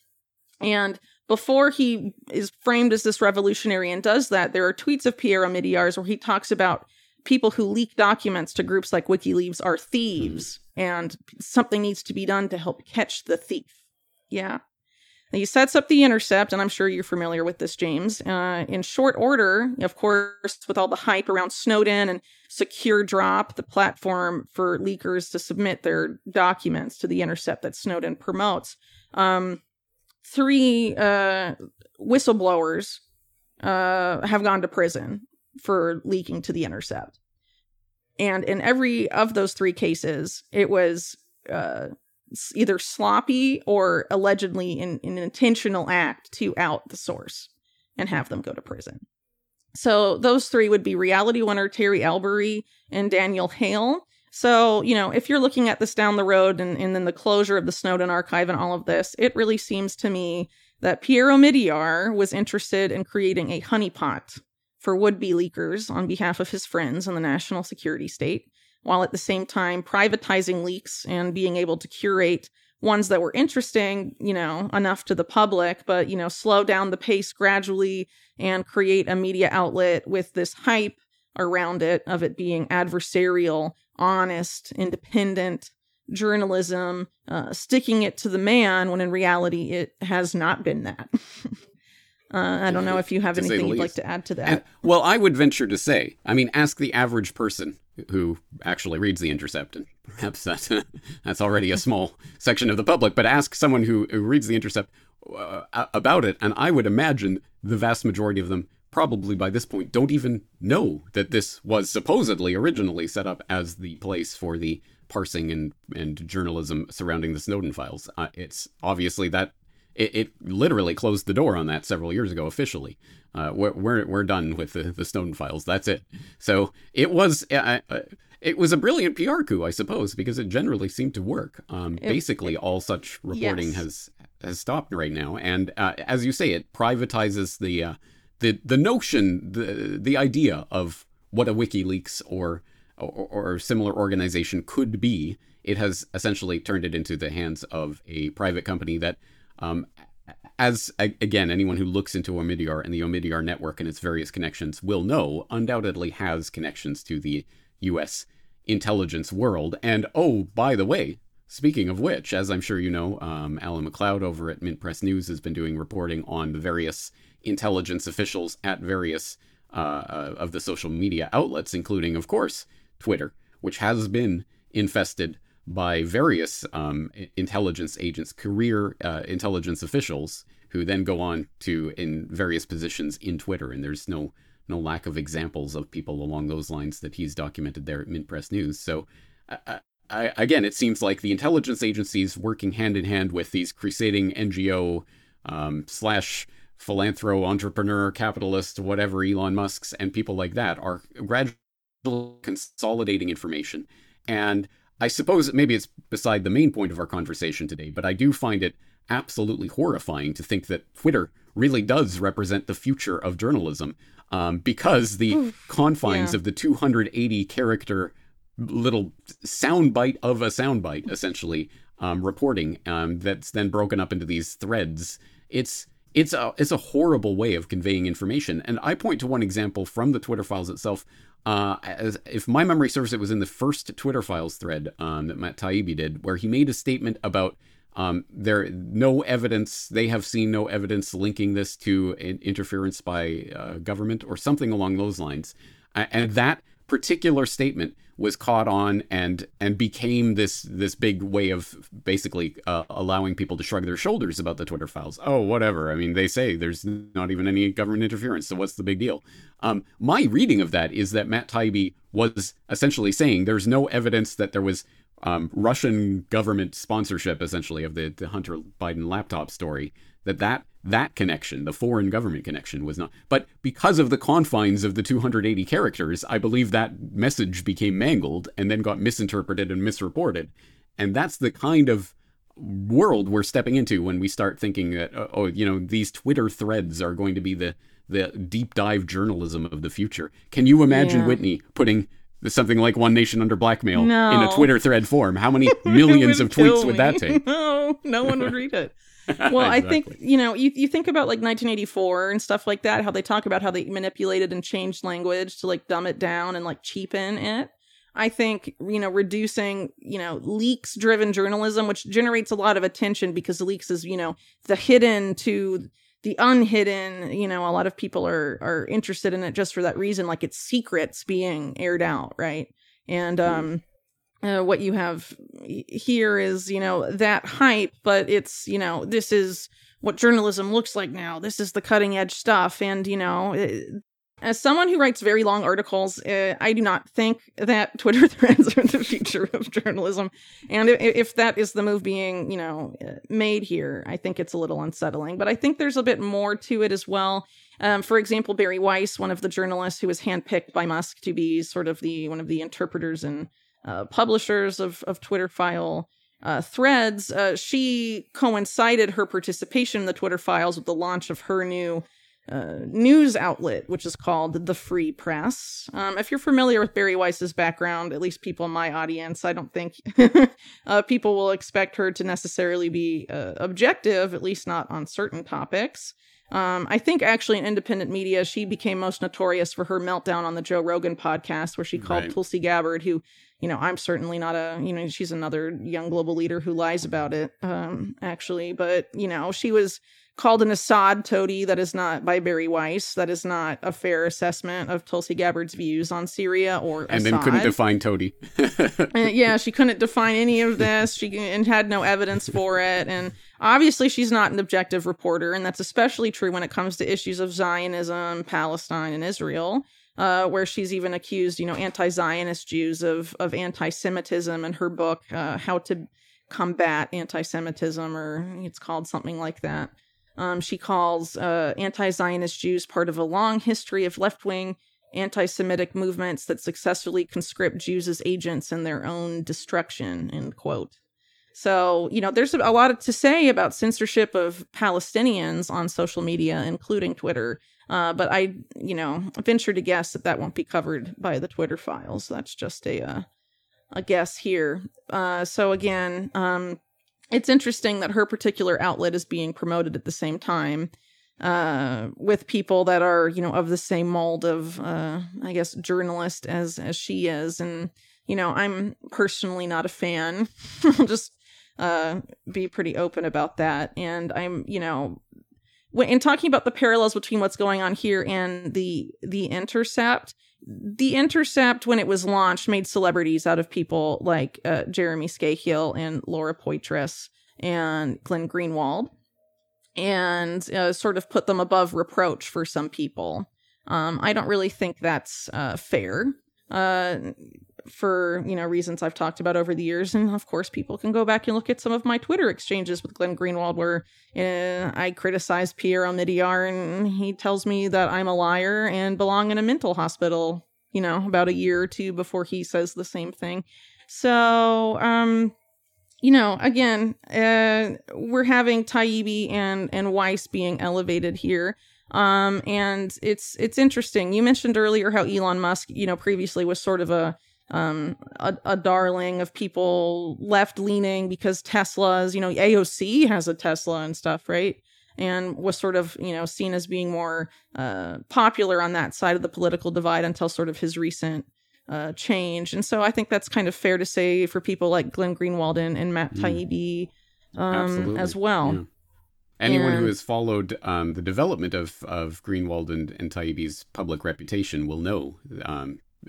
And before he is framed as this revolutionary and does that, there are tweets of Pierre Omidyar's where he talks about people who leak documents to groups like WikiLeaks are thieves and something needs to be done to help catch the thief. Yeah. He sets up The Intercept, and I'm sure you're familiar with this, James, in short order, of course, with all the hype around Snowden and Secure Drop, the platform for leakers to submit their documents to The Intercept that Snowden promotes. 3 whistleblowers have gone to prison for leaking to The Intercept. And in every of those 3 cases, it was either sloppy or allegedly an intentional act to out the source and have them go to prison. So those 3 would be Reality Winner, Terry Albury, and Daniel Hale. So, if you're looking at this down the road and then the closure of the Snowden archive and all of this, it really seems to me that Pierre Omidyar was interested in creating a honeypot for would-be leakers on behalf of his friends in the national security state, while at the same time privatizing leaks and being able to curate ones that were interesting, enough to the public, but, slow down the pace gradually and create a media outlet with this hype around it of it being adversarial, honest, independent journalism, sticking it to the man when in reality it has not been that. I don't know if you have anything you'd like to add to that. And, well, I would venture to say, ask the average person who actually reads The Intercept, and perhaps that's already a small section of the public, but ask someone who reads The Intercept about it, and I would imagine the vast majority of them probably by this point don't even know that this was supposedly originally set up as the place for the parsing and journalism surrounding the Snowden files. It's obviously that it literally closed the door on that several years ago officially. We're done with the Snowden files. That's it. So it was a brilliant PR coup, I suppose, because it generally seemed to work. Basically, all such reporting has stopped right now. And as you say, it privatizes the notion, the idea of what a WikiLeaks or similar organization could be. It has essentially turned it into the hands of a private company that, again, anyone who looks into Omidyar and the Omidyar network and its various connections will know, undoubtedly has connections to the U.S. intelligence world. And, oh, by the way, speaking of which, as I'm sure you know, Alan McLeod over at Mint Press News has been doing reporting on the various intelligence officials at various of the social media outlets, including, of course, Twitter, which has been infested by various intelligence agents, career intelligence officials, who then go on to in various positions in Twitter. And there's no lack of examples of people along those lines that he's documented there at Mint Press News. So, again, it seems like the intelligence agencies working hand in hand with these crusading NGO / philanthro entrepreneur capitalist, whatever, Elon Musk's and people like that are gradually consolidating information. And I suppose maybe it's beside the main point of our conversation today, but I do find it absolutely horrifying to think that Twitter really does represent the future of journalism, because the confines of the 280-character little soundbite of a soundbite, essentially, reporting that's then broken up into these threads. It's a horrible way of conveying information. And I point to one example from the Twitter files itself. If my memory serves, it was in the first Twitter files thread that Matt Taibbi did, where he made a statement about they have seen no evidence linking this to interference by government or something along those lines. And that particular statement was caught on and became this big way of basically allowing people to shrug their shoulders about the Twitter files. Oh, whatever. I mean, they say there's not even any government interference, so what's the big deal? My reading of that is that Matt Taibbi was essentially saying there's no evidence that there was Russian government sponsorship, essentially, of the Hunter Biden laptop story, that connection, the foreign government connection, was not. But because of the confines of the 280 characters, I believe that message became mangled and then got misinterpreted and misreported. And that's the kind of world we're stepping into when we start thinking that, these Twitter threads are going to be the deep dive journalism of the future. Can you imagine Whitney putting something like One Nation Under Blackmail in a Twitter thread form? How many millions of tweets would that take? No one would read it. Well, exactly. I think, you think about like 1984 and stuff like that, how they talk about how they manipulated and changed language to like dumb it down and like cheapen it. I think, reducing, leaks driven journalism, which generates a lot of attention because leaks is, the hidden to the unhidden, a lot of people are interested in it just for that reason, like it's secrets being aired out. Right. And what you have here is, that hype, but it's, this is what journalism looks like now. This is the cutting edge stuff. And, as someone who writes very long articles, I do not think that Twitter threads are the future of journalism. And if that is the move being, made here, I think it's a little unsettling. But I think there's a bit more to it as well. For example, Barry Weiss, one of the journalists who was handpicked by Musk to be sort of one of the interpreters and publishers of Twitter file threads, she coincided her participation in the Twitter files with the launch of her new news outlet, which is called The Free Press. If you're familiar with Barry Weiss's background, at least people in my audience, I don't think people will expect her to necessarily be objective, at least not on certain topics. I think actually in independent media, she became most notorious for her meltdown on the Joe Rogan podcast, where she called Tulsi Gabbard, who, I'm certainly not she's another young global leader who lies about it, actually. But, she was called an Assad toady. That is not by Barry Weiss. That is not a fair assessment of Tulsi Gabbard's views on Syria or Assad. And then couldn't define toady. She couldn't define any of this. She had no evidence for it. And obviously, she's not an objective reporter, and that's especially true when it comes to issues of Zionism, Palestine, and Israel, where she's even accused, anti-Zionist Jews of anti-Semitism in her book, How to combat anti-Semitism, or it's called something like that. She calls anti-Zionist Jews part of a long history of left-wing anti-Semitic movements that successfully conscript Jews as agents in their own destruction, end quote. So, you know, there's a lot to say about censorship of Palestinians on social media, including Twitter. But I, you know, venture to guess that that won't be covered by the Twitter files. That's just a guess here. So again, it's interesting that her particular outlet is being promoted at the same time with people that are, you know, of the same mold of, I guess, journalist as she is. And, you know, I'm personally not a fan. I'll just be pretty open about that. And I'm, you know, in talking about the parallels between what's going on here and the Intercept, the Intercept, when it was launched, made celebrities out of people like Jeremy Scahill and Laura Poitras and Glenn Greenwald, and sort of put them above reproach for some people. I don't really think that's fair for, you know, reasons I've talked about over the years. And of course, people can go back and look at some of my Twitter exchanges with Glenn Greenwald where I criticize Pierre Omidyar and he tells me that I'm a liar and belong in a mental hospital, you know, about a year or two before he says the same thing. So, you know, again, we're having Taibbi and Weiss being elevated here. And it's interesting. You mentioned earlier how Elon Musk, you know, previously was sort of a darling of people left leaning because Teslas, you know, AOC has a Tesla and stuff, right? And was sort of, you know, seen as being more popular on that side of the political divide until sort of his recent change. And so I think that's kind of fair to say for people like Glenn Greenwald and Matt Taibbi as well. Yeah. Anyone who has followed the development of Greenwald and Taibbi's public reputation will know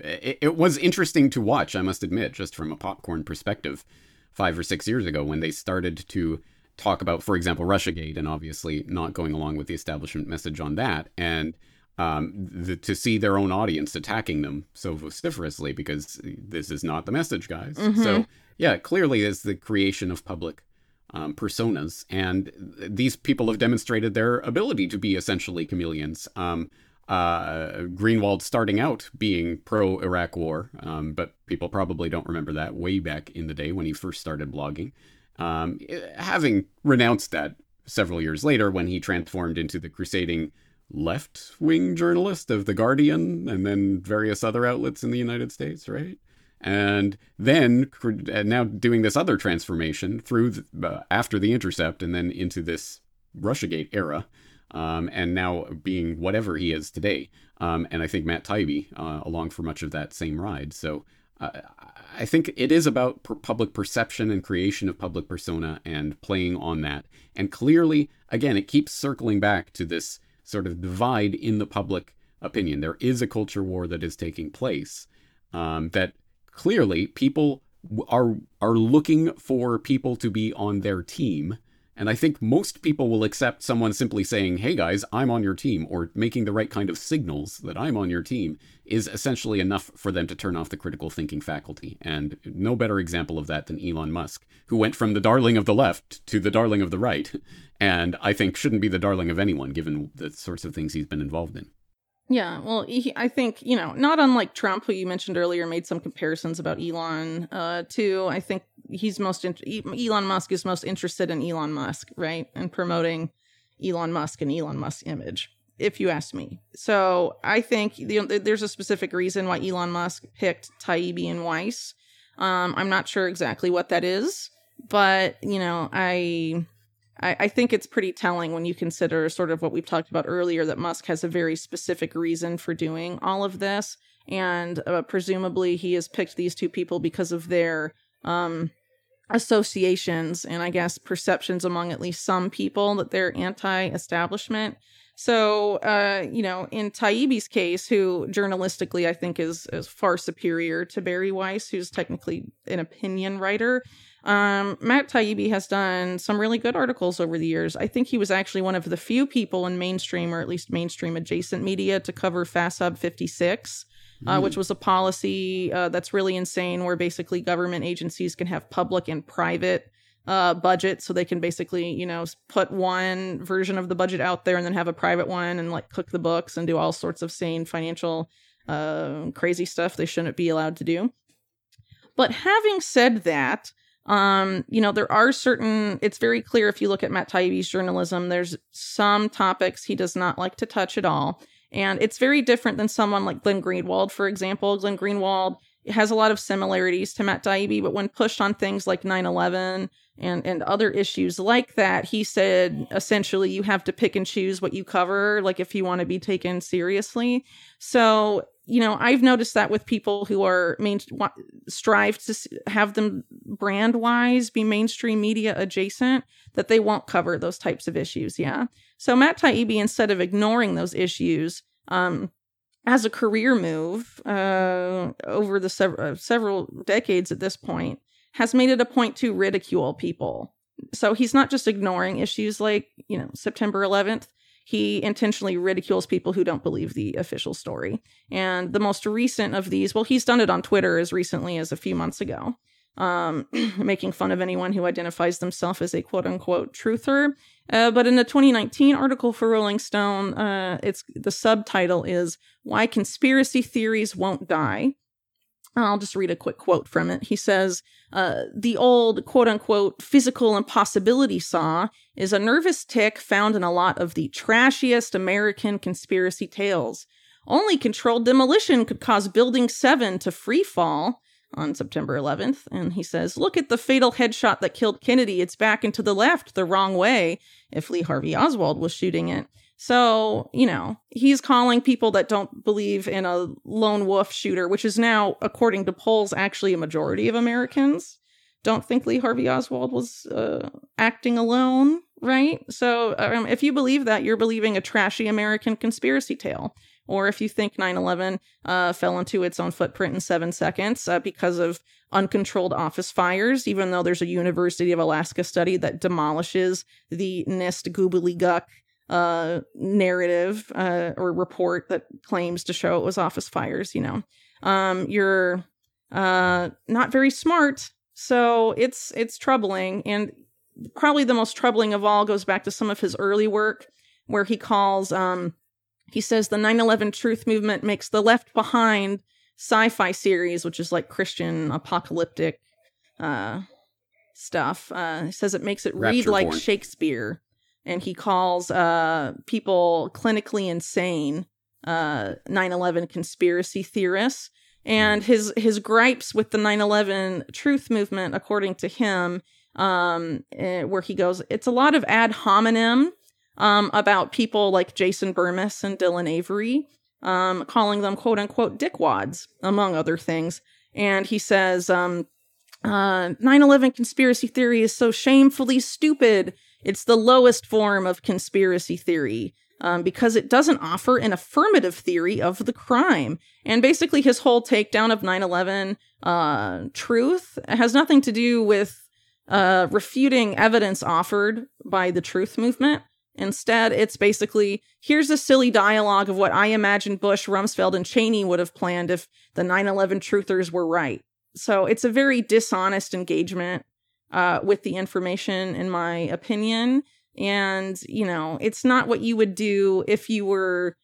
it was interesting to watch, I must admit, just from a popcorn perspective, 5 or 6 years ago when they started to talk about, for example, Russiagate and obviously not going along with the establishment message on that, and to see their own audience attacking them so vociferously because this is not the message, guys. Mm-hmm. So, yeah, clearly it's the creation of public personas, and these people have demonstrated their ability to be essentially chameleons. Greenwald starting out being pro-Iraq war, but people probably don't remember that way back in the day when he first started blogging, having renounced that several years later when he transformed into the crusading left-wing journalist of The Guardian and then various other outlets in the United States, right? And then now doing this other transformation through after The Intercept and then into this Russiagate era. And now being whatever he is today. And I think Matt Taibbi along for much of that same ride. So I think it is about public perception and creation of public persona and playing on that. And clearly, again, it keeps circling back to this sort of divide in the public opinion. There is a culture war that is taking place that clearly people are looking for people to be on their team. And I think most people will accept someone simply saying, hey guys, I'm on your team, or making the right kind of signals that I'm on your team is essentially enough for them to turn off the critical thinking faculty. And no better example of that than Elon Musk, who went from the darling of the left to the darling of the right, and I think shouldn't be the darling of anyone given the sorts of things he's been involved in. Yeah, well, I think, you know, not unlike Trump, who you mentioned earlier, made some comparisons about Elon, too. I think he's Elon Musk is most interested in Elon Musk, right? And promoting Elon Musk and Elon Musk's image, if you ask me. So I think there's a specific reason why Elon Musk picked Taibbi and Weiss. I'm not sure exactly what that is, but, you know, I think it's pretty telling when you consider sort of what we've talked about earlier, that Musk has a very specific reason for doing all of this. And presumably he has picked these two people because of their associations and, I guess, perceptions among at least some people that they're anti-establishment. So, you know, in Taibbi's case, who journalistically I think is far superior to Barry Weiss, who's technically an opinion writer, Matt Taibbi has done some really good articles over the years. I think he was actually one of the few people in mainstream, or at least mainstream adjacent media, to cover FASB 56, which was a policy that's really insane, where basically government agencies can have public and private budget, so they can basically, you know, put one version of the budget out there and then have a private one and like cook the books and do all sorts of sane financial crazy stuff they shouldn't be allowed to do. But having said that, you know, there are certain, it's very clear if you look at Matt Taibbi's journalism, there's some topics he does not like to touch at all. And it's very different than someone like Glenn Greenwald, for example. Glenn Greenwald has a lot of similarities to Matt Taibbi, but when pushed on things like 9/11 and other issues like that, he said, essentially, you have to pick and choose what you cover, like if you want to be taken seriously. So, you know, I've noticed that with people who are strive to have them brand wise, be mainstream media adjacent, that they won't cover those types of issues. Yeah. So Matt Taibbi, instead of ignoring those issues, as a career move over the several decades at this point, has made it a point to ridicule people. So he's not just ignoring issues like, you know, September 11th. He intentionally ridicules people who don't believe the official story. And the most recent of these, well, he's done it on Twitter as recently as a few months ago, making fun of anyone who identifies themselves as a quote-unquote truther. But in a 2019 article for Rolling Stone, it's the subtitle is "Why Conspiracy Theories Won't Die." I'll just read a quick quote from it. He says, the old, quote-unquote, physical impossibility saw is a nervous tic found in a lot of the trashiest American conspiracy tales. Only controlled demolition could cause Building 7 to free fall on September 11th. And he says, look at the fatal headshot that killed Kennedy. It's back and to the left the wrong way if Lee Harvey Oswald was shooting it. So, you know, he's calling people that don't believe in a lone wolf shooter, which is now, according to polls, actually a majority of Americans don't think Lee Harvey Oswald was acting alone, right? So if you believe that, you're believing a trashy American conspiracy tale. Or if you think 9/11 fell into its own footprint in 7 seconds because of uncontrolled office fires, even though there's a University of Alaska study that demolishes the NIST goobly guck narrative or report that claims to show it was office fires, you know, you're not very smart. So it's troubling. And probably the most troubling of all goes back to some of his early work where he calls, he says the 9/11 truth movement makes the Left Behind sci-fi series, which is like Christian apocalyptic stuff. He says it makes it read like Shakespeare. And he calls people clinically insane 9/11 conspiracy theorists. And his gripes with the 9/11 truth movement, according to him, where he goes, it's a lot of ad hominem about people like Jason Burmis and Dylan Avery, calling them, quote unquote, dickwads, among other things. And he says 9/11 conspiracy theory is so shamefully stupid. It's the lowest form of conspiracy theory because it doesn't offer an affirmative theory of the crime. And basically his whole takedown of 9/11 truth has nothing to do with refuting evidence offered by the truth movement. Instead, it's basically, here's a silly dialogue of what I imagine Bush, Rumsfeld, and Cheney would have planned if the 9/11 truthers were right. So it's a very dishonest engagement with the information, in my opinion. And, you know, it's not what you would do if you were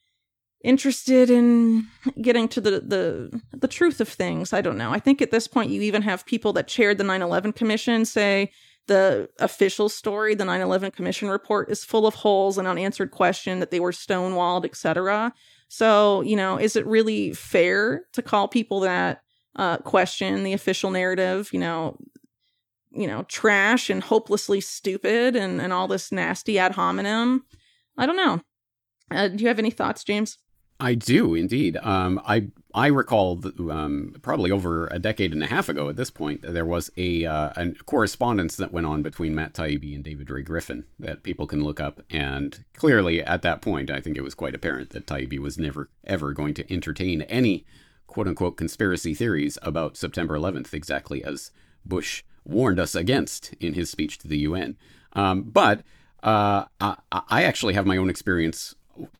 interested in getting to the truth of things. I don't know. I think at this point, you even have people that chaired the 9/11 Commission say the official story, the 9/11 Commission report, is full of holes and unanswered questions, that they were stonewalled, etc. So, you know, is it really fair to call people that question the official narrative, you know, trash and hopelessly stupid and all this nasty ad hominem? I don't know. Do you have any thoughts, James? I do indeed. I recall probably over a decade and a half ago at this point, there was a correspondence that went on between Matt Taibbi and David Ray Griffin that people can look up. And clearly at that point, I think it was quite apparent that Taibbi was never, ever going to entertain any quote unquote conspiracy theories about September 11th, exactly as Bush warned us against in his speech to the UN. But I actually have my own experience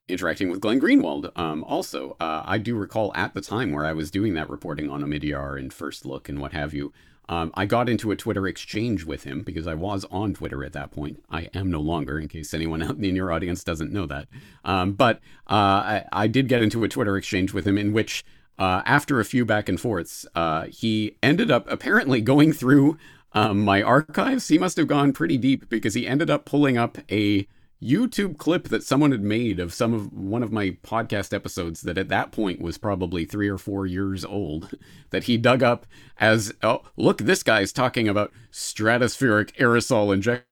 interacting with Glenn Greenwald. Also, I do recall at the time where I was doing that reporting on Omidyar and First Look and what have you, I got into a Twitter exchange with him because I was on Twitter at that point. I am no longer, in case anyone in your audience doesn't know that. But I did get into a Twitter exchange with him in which, after a few back and forths, he ended up apparently going through my archives. He must have gone pretty deep because he ended up pulling up a YouTube clip that someone had made of one of my podcast episodes that at that point was probably 3 or 4 years old, that he dug up as, oh, look, this guy's talking about stratospheric aerosol injection.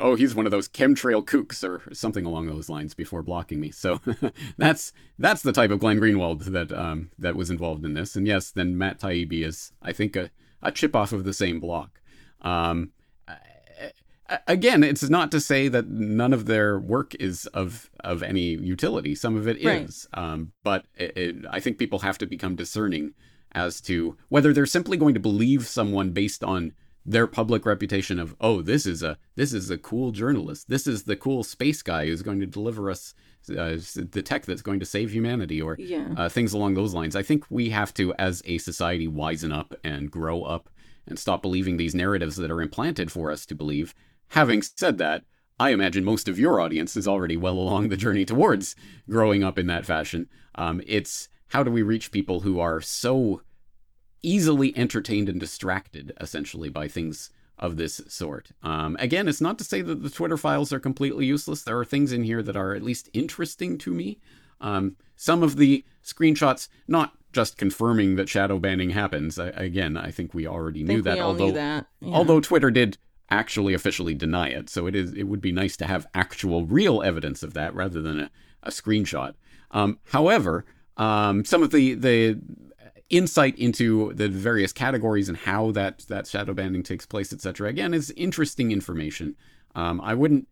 Oh, he's one of those chemtrail kooks or something along those lines before blocking me. So that's the type of Glenn Greenwald that that was involved in this. And yes, then Matt Taibbi is, I think, a chip off of the same block. Again, it's not to say that none of their work is of any utility. Some of it is. But I think people have to become discerning as to whether they're simply going to believe someone based on their public reputation of, oh, this is a cool journalist. This is the cool space guy who's going to deliver us the tech that's going to save humanity, or things along those lines. I think we have to, as a society, wisen up and grow up and stop believing these narratives that are implanted for us to believe. Having said that, I imagine most of your audience is already well along the journey towards growing up in that fashion. It's how do we reach people who are so easily entertained and distracted, essentially, by things of this sort. Again, it's not to say that the Twitter files are completely useless. There are things in here that are at least interesting to me. Some of the screenshots, not just confirming that shadow banning happens. Again, I think we already knew that. Although Twitter did actually officially deny it. So it would be nice to have actual real evidence of that rather than a screenshot. However, some of the insight into the various categories and how that shadow banning takes place, etc., again, is interesting information. I wouldn't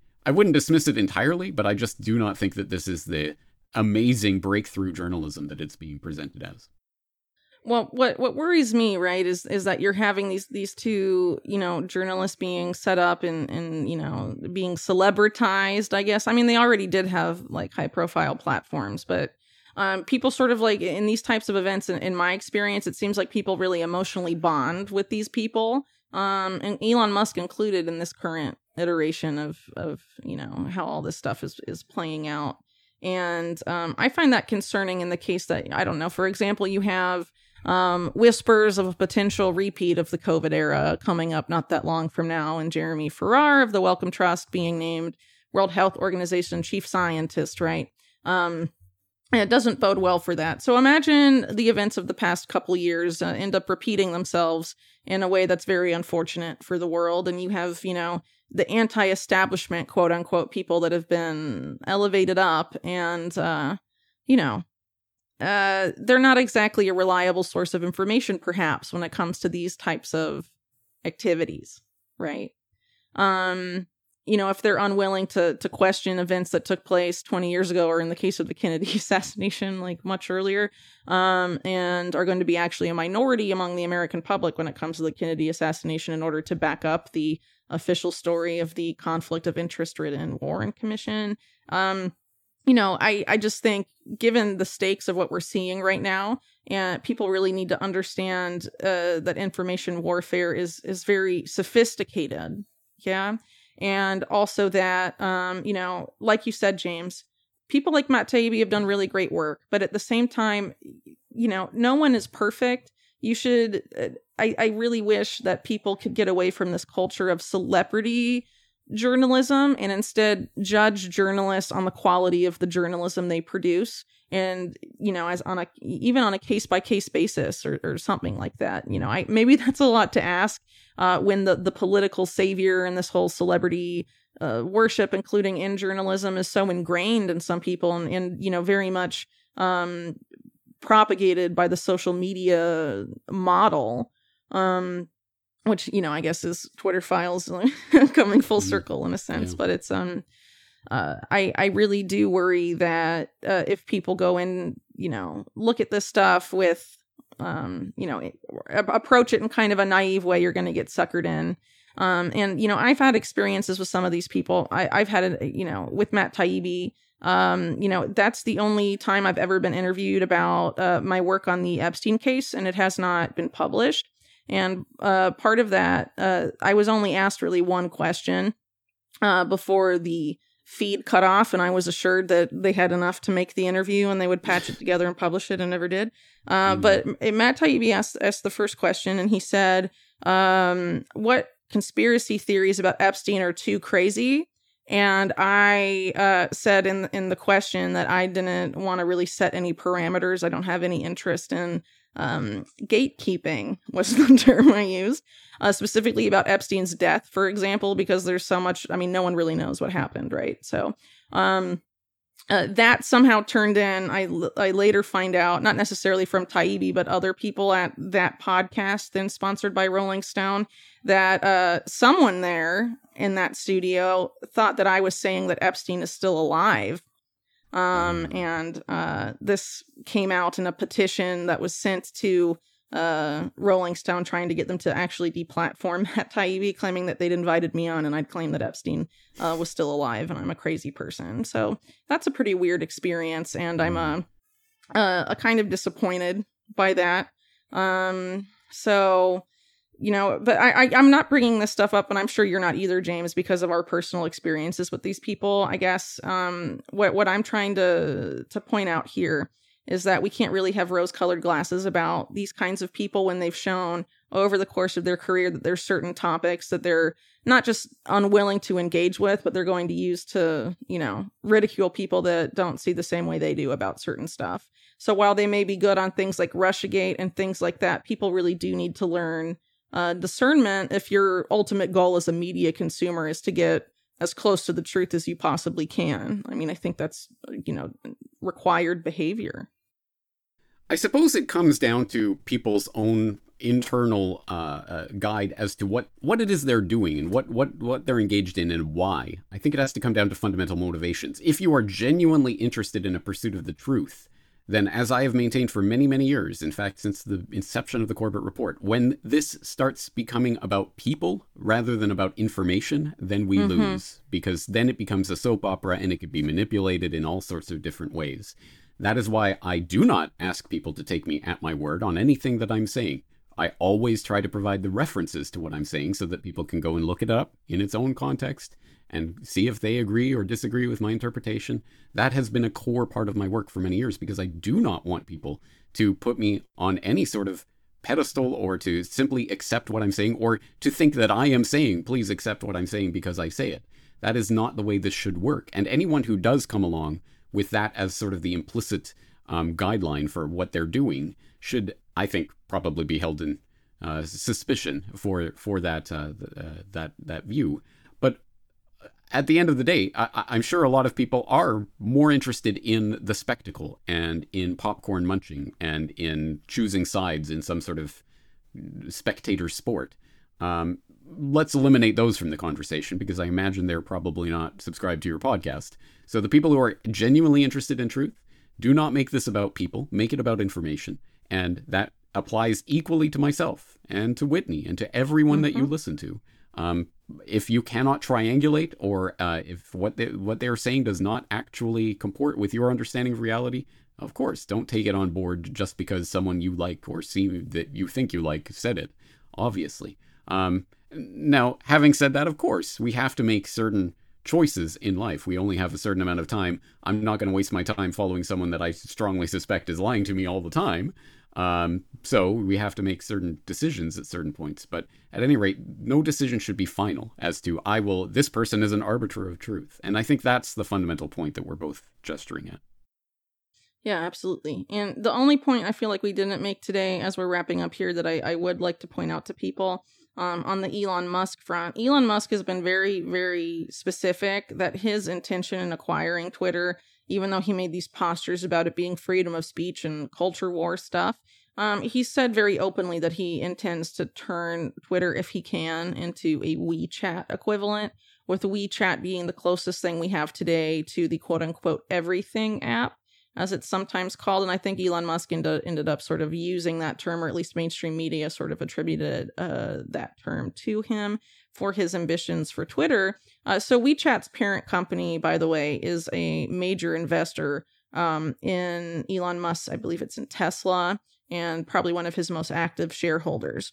dismiss it entirely, but I just do not think that this is the amazing breakthrough journalism that it's being presented as. Well, what worries me, right, is that you're having these two, journalists being set up and being celebritized, I guess. I mean, they already did have like high profile platforms, but people sort of like in these types of events, in my experience, it seems like people really emotionally bond with these people. And Elon Musk included in this current iteration of how all this stuff is playing out. And I find that concerning in the case that, I don't know, for example, you have whispers of a potential repeat of the COVID era coming up not that long from now, and Jeremy Farrar of the Wellcome Trust being named World Health Organization chief scientist, right? And it doesn't bode well for that. So imagine the events of the past couple years end up repeating themselves in a way that's very unfortunate for the world. And you have, the anti-establishment, quote unquote, people that have been elevated up and, they're not exactly a reliable source of information, perhaps, when it comes to these types of activities, right? If they're unwilling to question events that took place 20 years ago, or in the case of the Kennedy assassination, like much earlier, and are going to be actually a minority among the American public when it comes to the Kennedy assassination in order to back up the official story of the conflict of interest-ridden Warren Commission. I just think, given the stakes of what we're seeing right now, people really need to understand that information warfare is very sophisticated. Yeah. And also that, like you said, James, people like Matt Taibbi have done really great work. But at the same time, no one is perfect. You should, I really wish that people could get away from this culture of celebrity journalism and instead judge journalists on the quality of the journalism they produce. And, as even on a case-by-case basis or something like that, maybe that's a lot to ask when the political savior and this whole celebrity worship, including in journalism, is so ingrained in some people and very much propagated by the social media model, which, I guess is Twitter files coming full circle in a sense, but it's... I really do worry that if people go and, look at this stuff with, approach it in kind of a naive way, you're going to get suckered in. And I've had experiences with some of these people. I've had, with Matt Taibbi, that's the only time I've ever been interviewed about my work on the Epstein case, and it has not been published. And part of that, I was only asked really one question before the feed cut off, and I was assured that they had enough to make the interview and they would patch it together and publish it, and never did. But Matt Taibbi asked the first question, and he said, what conspiracy theories about Epstein are too crazy? And I said in the question that I didn't want to really set any parameters. I don't have any interest in gatekeeping, was the term I used, specifically about Epstein's death, for example, because there's so much, I mean, no one really knows what happened, right? So that somehow turned in, I later find out, not necessarily from Taibbi, but other people at that podcast then sponsored by Rolling Stone, that someone there in that studio thought that I was saying that Epstein is still alive. This came out in a petition that was sent to Rolling Stone, trying to get them to actually deplatform Matt Taibbi, claiming that they'd invited me on and I'd claimed that Epstein was still alive and I'm a crazy person. So that's a pretty weird experience, and I'm a kind of disappointed by that. So, you know, but I'm not bringing this stuff up, and I'm sure you're not either, James, because of our personal experiences with these people. I guess what I'm trying to point out here is that we can't really have rose-colored glasses about these kinds of people when they've shown over the course of their career that there's certain topics that they're not just unwilling to engage with, but they're going to use to, you know, ridicule people that don't see the same way they do about certain stuff. So while they may be good on things like Russiagate and things like that, people really do need to learn discernment if your ultimate goal as a media consumer is to get as close to the truth as you possibly can. I mean, I think that's, you know, required behavior. I suppose it comes down to people's own internal guide as to what it is they're doing and what they're engaged in and why. I think it has to come down to fundamental motivations. If you are genuinely interested in a pursuit of the truth, then, as I have maintained for many, many years, in fact, since the inception of the Corbett Report, when this starts becoming about people rather than about information, then we lose, because then it becomes a soap opera and it could be manipulated in all sorts of different ways. That is why I do not ask people to take me at my word on anything that I'm saying. I always try to provide the references to what I'm saying so that people can go and look it up in its own context and see if they agree or disagree with my interpretation. That has been a core part of my work for many years, because I do not want people to put me on any sort of pedestal or to simply accept what I'm saying, or to think that I am saying, please accept what I'm saying because I say it. That is not the way this should work. And anyone who does come along with that as sort of the implicit guideline for what they're doing should, I think, probably be held in suspicion for that that view. But at the end of the day, I'm sure a lot of people are more interested in the spectacle and in popcorn munching and in choosing sides in some sort of spectator sport. Let's eliminate those from the conversation, because I imagine they're probably not subscribed to your podcast. So the people who are genuinely interested in truth, do not make this about people. Make it about information. And that applies equally to myself and to Whitney and to everyone that you listen to. If you cannot triangulate, or if what they are saying does not actually comport with your understanding of reality, of course, don't take it on board just because someone you like or see that you think you like said it, obviously. Now, having said that, of course, we have to make certain choices in life. We only have a certain amount of time. I'm not going to waste my time following someone that I strongly suspect is lying to me all the time. So we have to make certain decisions at certain points. But at any rate, no decision should be final as to this person is an arbiter of truth. And I think that's the fundamental point that we're both gesturing at. Yeah, absolutely. And the only point I feel like we didn't make today as we're wrapping up here that I would like to point out to people on the Elon Musk front, Elon Musk has been very, very specific that his intention in acquiring Twitter, even though he made these postures about it being freedom of speech and culture war stuff, he said very openly that he intends to turn Twitter, if he can, into a WeChat equivalent, with WeChat being the closest thing we have today to the quote-unquote everything app, as it's sometimes called. And I think Elon Musk ended up sort of using that term, or at least mainstream media sort of attributed that term to him for his ambitions for Twitter. So WeChat's parent company, by the way, is a major investor in Elon Musk. I believe it's in Tesla, and probably one of his most active shareholders.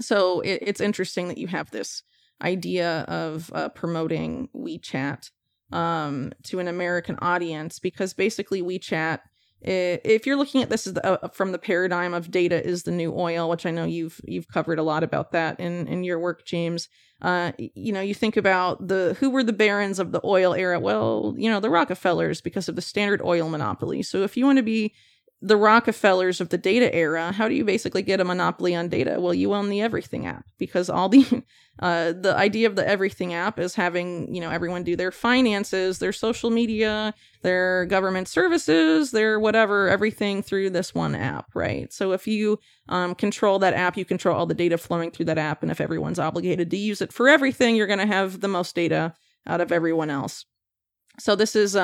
So it's interesting that you have this idea of promoting WeChat to an American audience, because basically WeChat, if you're looking at this as from the paradigm of data is the new oil, which I know you've covered a lot about that in your work, James. You think about who were the barons of the oil era? Well, the Rockefellers, because of the Standard Oil monopoly. So if you want to be the Rockefellers of the data era, how do you basically get a monopoly on data? Well, you own the Everything app, because all the idea of the Everything app is having, everyone do their finances, their social media, their government services, their whatever, everything through this one app, right? So if you control that app, you control all the data flowing through that app. And if everyone's obligated to use it for everything, you're going to have the most data out of everyone else. So this is,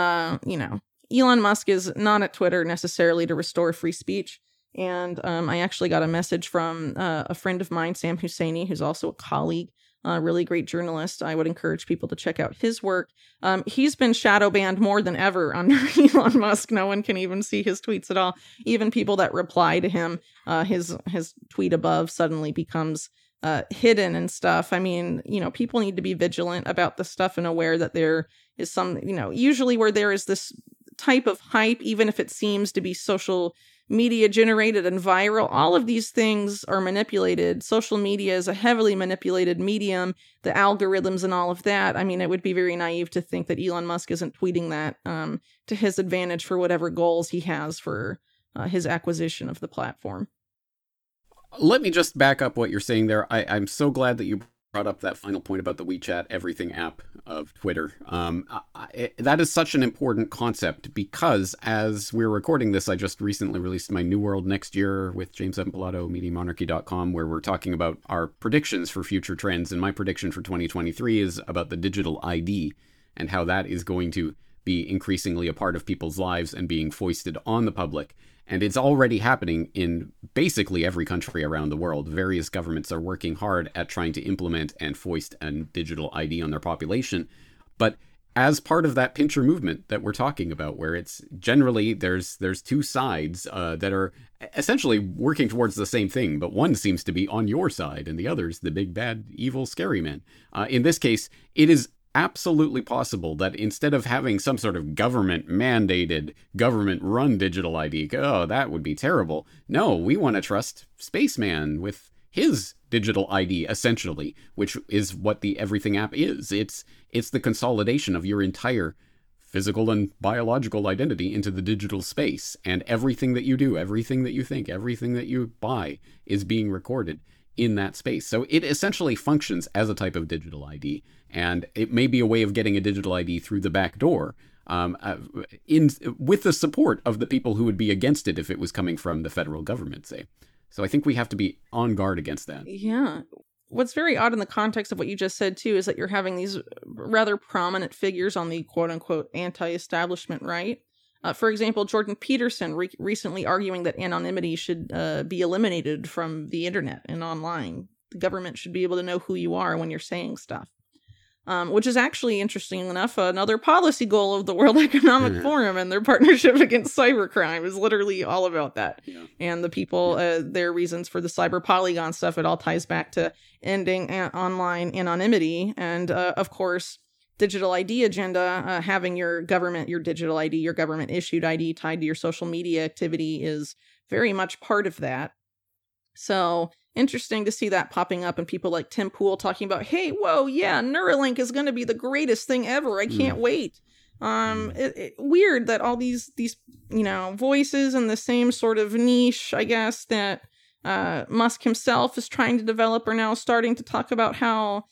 Elon Musk is not at Twitter necessarily to restore free speech. And I actually got a message from a friend of mine, Sam Husseini, who's also a colleague, a really great journalist. I would encourage people to check out his work. He's been shadow banned more than ever under Elon Musk. No one can even see his tweets at all. Even people that reply to him, his tweet above suddenly becomes hidden and stuff. I mean, people need to be vigilant about this stuff and aware that there is some, usually where there is this type of hype, even if it seems to be social media generated and viral, all of these things are manipulated. Social media is a heavily manipulated medium, the algorithms and all of that. I mean, it would be very naive to think that Elon Musk isn't tweeting that to his advantage for whatever goals he has for his acquisition of the platform. Let me just back up what you're saying there. I'm so glad that you brought up that final point about the WeChat Everything app of Twitter. That is such an important concept, because as we're recording this, I just recently released my New World Next Year with James Empallato, MediaMonarchy.com, where we're talking about our predictions for future trends. And my prediction for 2023 is about the digital ID and how that is going to be increasingly a part of people's lives and being foisted on the public. And it's already happening in basically every country around the world. Various governments are working hard at trying to implement and foist a digital ID on their population. But as part of that pincher movement that we're talking about, where it's generally there's two sides that are essentially working towards the same thing, but one seems to be on your side and the other's the big, bad, evil, scary man. In this case, it is absolutely possible that instead of having some sort of government-mandated, government-run digital ID, oh, that would be terrible. No, we want to trust Spaceman with his digital ID, essentially, which is what the Everything app is. It's the consolidation of your entire physical and biological identity into the digital space, and everything that you do, everything that you think, everything that you buy is being recorded in that space. So it essentially functions as a type of digital ID, and it may be a way of getting a digital ID through the back door with the support of the people who would be against it if it was coming from the federal government, say. So I think we have to be on guard against that. Yeah. What's very odd in the context of what you just said, too, is that you're having these rather prominent figures on the quote-unquote anti-establishment right. For example, Jordan Peterson recently arguing that anonymity should be eliminated from the internet and online. The government should be able to know who you are when you're saying stuff, which is actually, interesting enough, another policy goal of the World Economic Forum, and their partnership against cybercrime is literally all about that. Yeah. And the people, their reasons for the cyber polygon stuff, it all ties back to ending online anonymity. And of course, digital ID agenda, having your digital ID, your government issued ID tied to your social media activity is very much part of that. So interesting to see that popping up, and people like Tim Pool talking about, hey, whoa, yeah, Neuralink is going to be the greatest thing ever. I can't wait. Weird that all these voices in the same sort of niche, I guess, that Musk himself is trying to develop are now starting to talk about how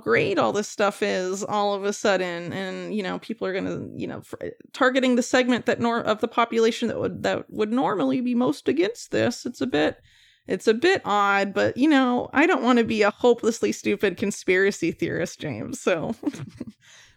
great all this stuff is all of a sudden. And, people are going to, targeting the segment that of the population that would normally be most against this. It's a bit odd, but, I don't want to be a hopelessly stupid conspiracy theorist, James. So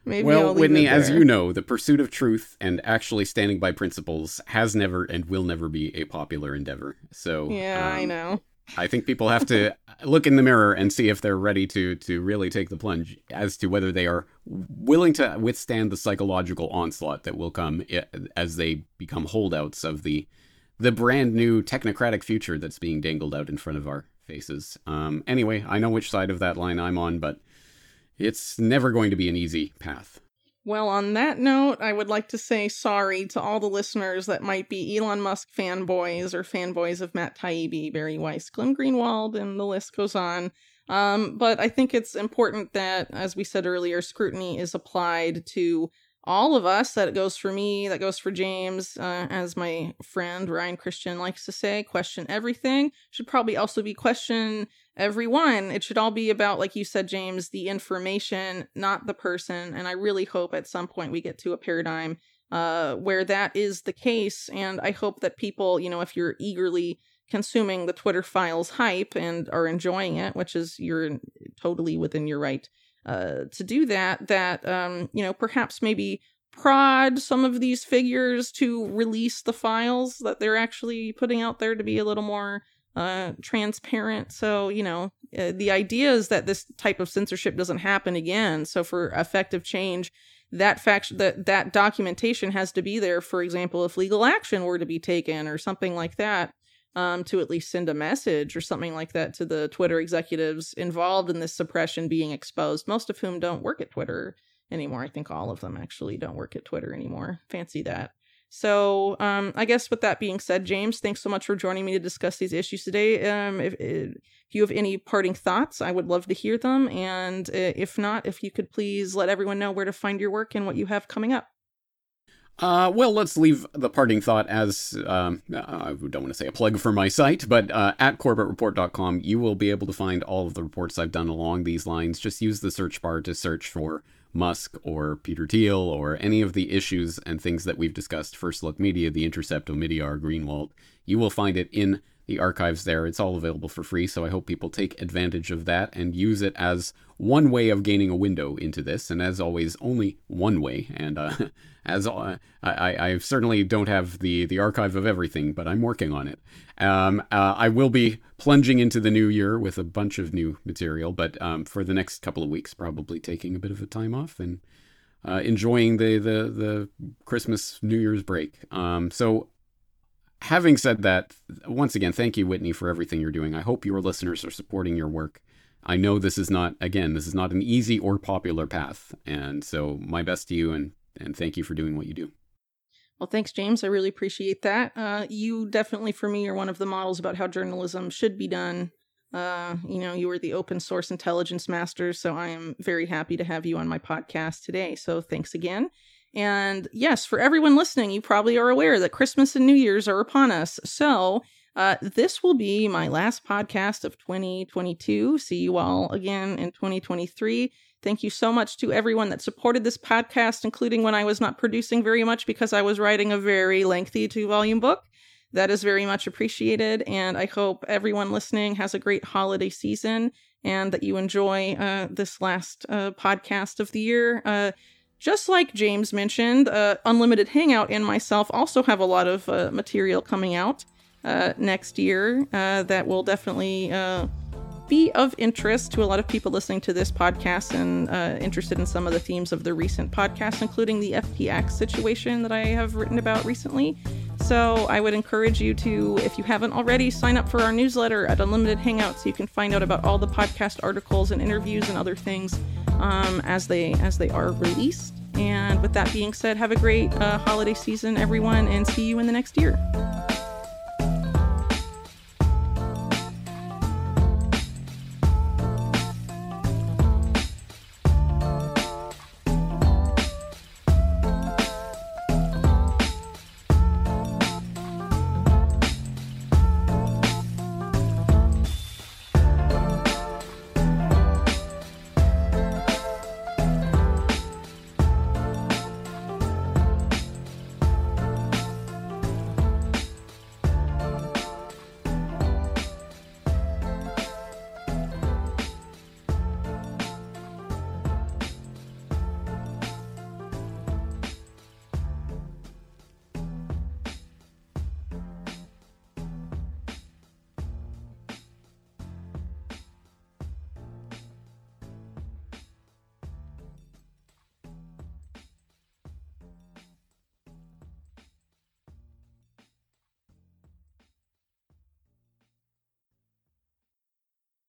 maybe I'll leave it Whitney, there. As you know, the pursuit of truth and actually standing by principles has never and will never be a popular endeavor. So yeah, I know. I think people have to look in the mirror and see if they're ready to really take the plunge as to whether they are willing to withstand the psychological onslaught that will come as they become holdouts of the brand new technocratic future that's being dangled out in front of our faces. Anyway, I know which side of that line I'm on, but it's never going to be an easy path. Well, on that note, I would like to say sorry to all the listeners that might be Elon Musk fanboys or fanboys of Matt Taibbi, Barry Weiss, Glenn Greenwald, and the list goes on. But I think it's important that, as we said earlier, scrutiny is applied to all of us. That goes for me, that goes for James, as my friend Ryan Christian likes to say, question everything. Should probably also be question everyone. It should all be about, like you said, James, the information, not the person. And I really hope at some point we get to a paradigm where that is the case. And I hope that people, you know, if you're eagerly consuming the Twitter files hype and are enjoying it, which is you're totally within your right to do that, that, you know, perhaps maybe prod some of these figures to release the files that they're actually putting out there to be a little more transparent. So, you know, the idea is that this type of censorship doesn't happen again. So for effective change, that documentation has to be there, for example, if legal action were to be taken or something like that. To at least send a message or something like that to the Twitter executives involved in this suppression being exposed, most of whom don't work at Twitter anymore. I think all of them actually don't work at Twitter anymore. Fancy that. So I guess with that being said, James, thanks so much for joining me to discuss these issues today. If you have any parting thoughts, I would love to hear them. And if not, if you could please let everyone know where to find your work and what you have coming up. Well, let's leave the parting thought as, I don't want to say a plug for my site, but at corbettreport.com, you will be able to find all of the reports I've done along these lines. Just use the search bar to search for Musk or Peter Thiel or any of the issues and things that we've discussed. First Look Media, The Intercept, Omidyar, Greenwald. You will find it in the archives there. It's all available for free, so I hope people take advantage of that and use it as one way of gaining a window into this, and as always, only one way. And I certainly don't have the archive of everything, but I'm working on it. I will be plunging into the new year with a bunch of new material, but for the next couple of weeks, probably taking a bit of a time off and enjoying the Christmas, New Year's break. So having said that, once again, thank you, Whitney, for everything you're doing. I hope your listeners are supporting your work. I know this is not an easy or popular path. And so my best to you, and thank you for doing what you do. Well, thanks, James. I really appreciate that. You definitely, for me, are one of the models about how journalism should be done. You know, you are the open source intelligence master, so I am very happy to have you on my podcast today. So thanks again. And yes, for everyone listening, you probably are aware that Christmas and New Year's are upon us. So this will be my last podcast of 2022. See you all again in 2023. Thank you so much to everyone that supported this podcast, including when I was not producing very much because I was writing a very lengthy 2-volume book. That is very much appreciated. And I hope everyone listening has a great holiday season and that you enjoy this last podcast of the year. Just like James mentioned, Unlimited Hangout and myself also have a lot of material coming out next year that will definitely be of interest to a lot of people listening to this podcast and interested in some of the themes of the recent podcast, including the FTX situation that I have written about recently. So I would encourage you to, if you haven't already, sign up for our newsletter at Unlimited Hangout so you can find out about all the podcast articles and interviews and other things as they are released. And with that being said, have a great holiday season, everyone, and see you in the next year.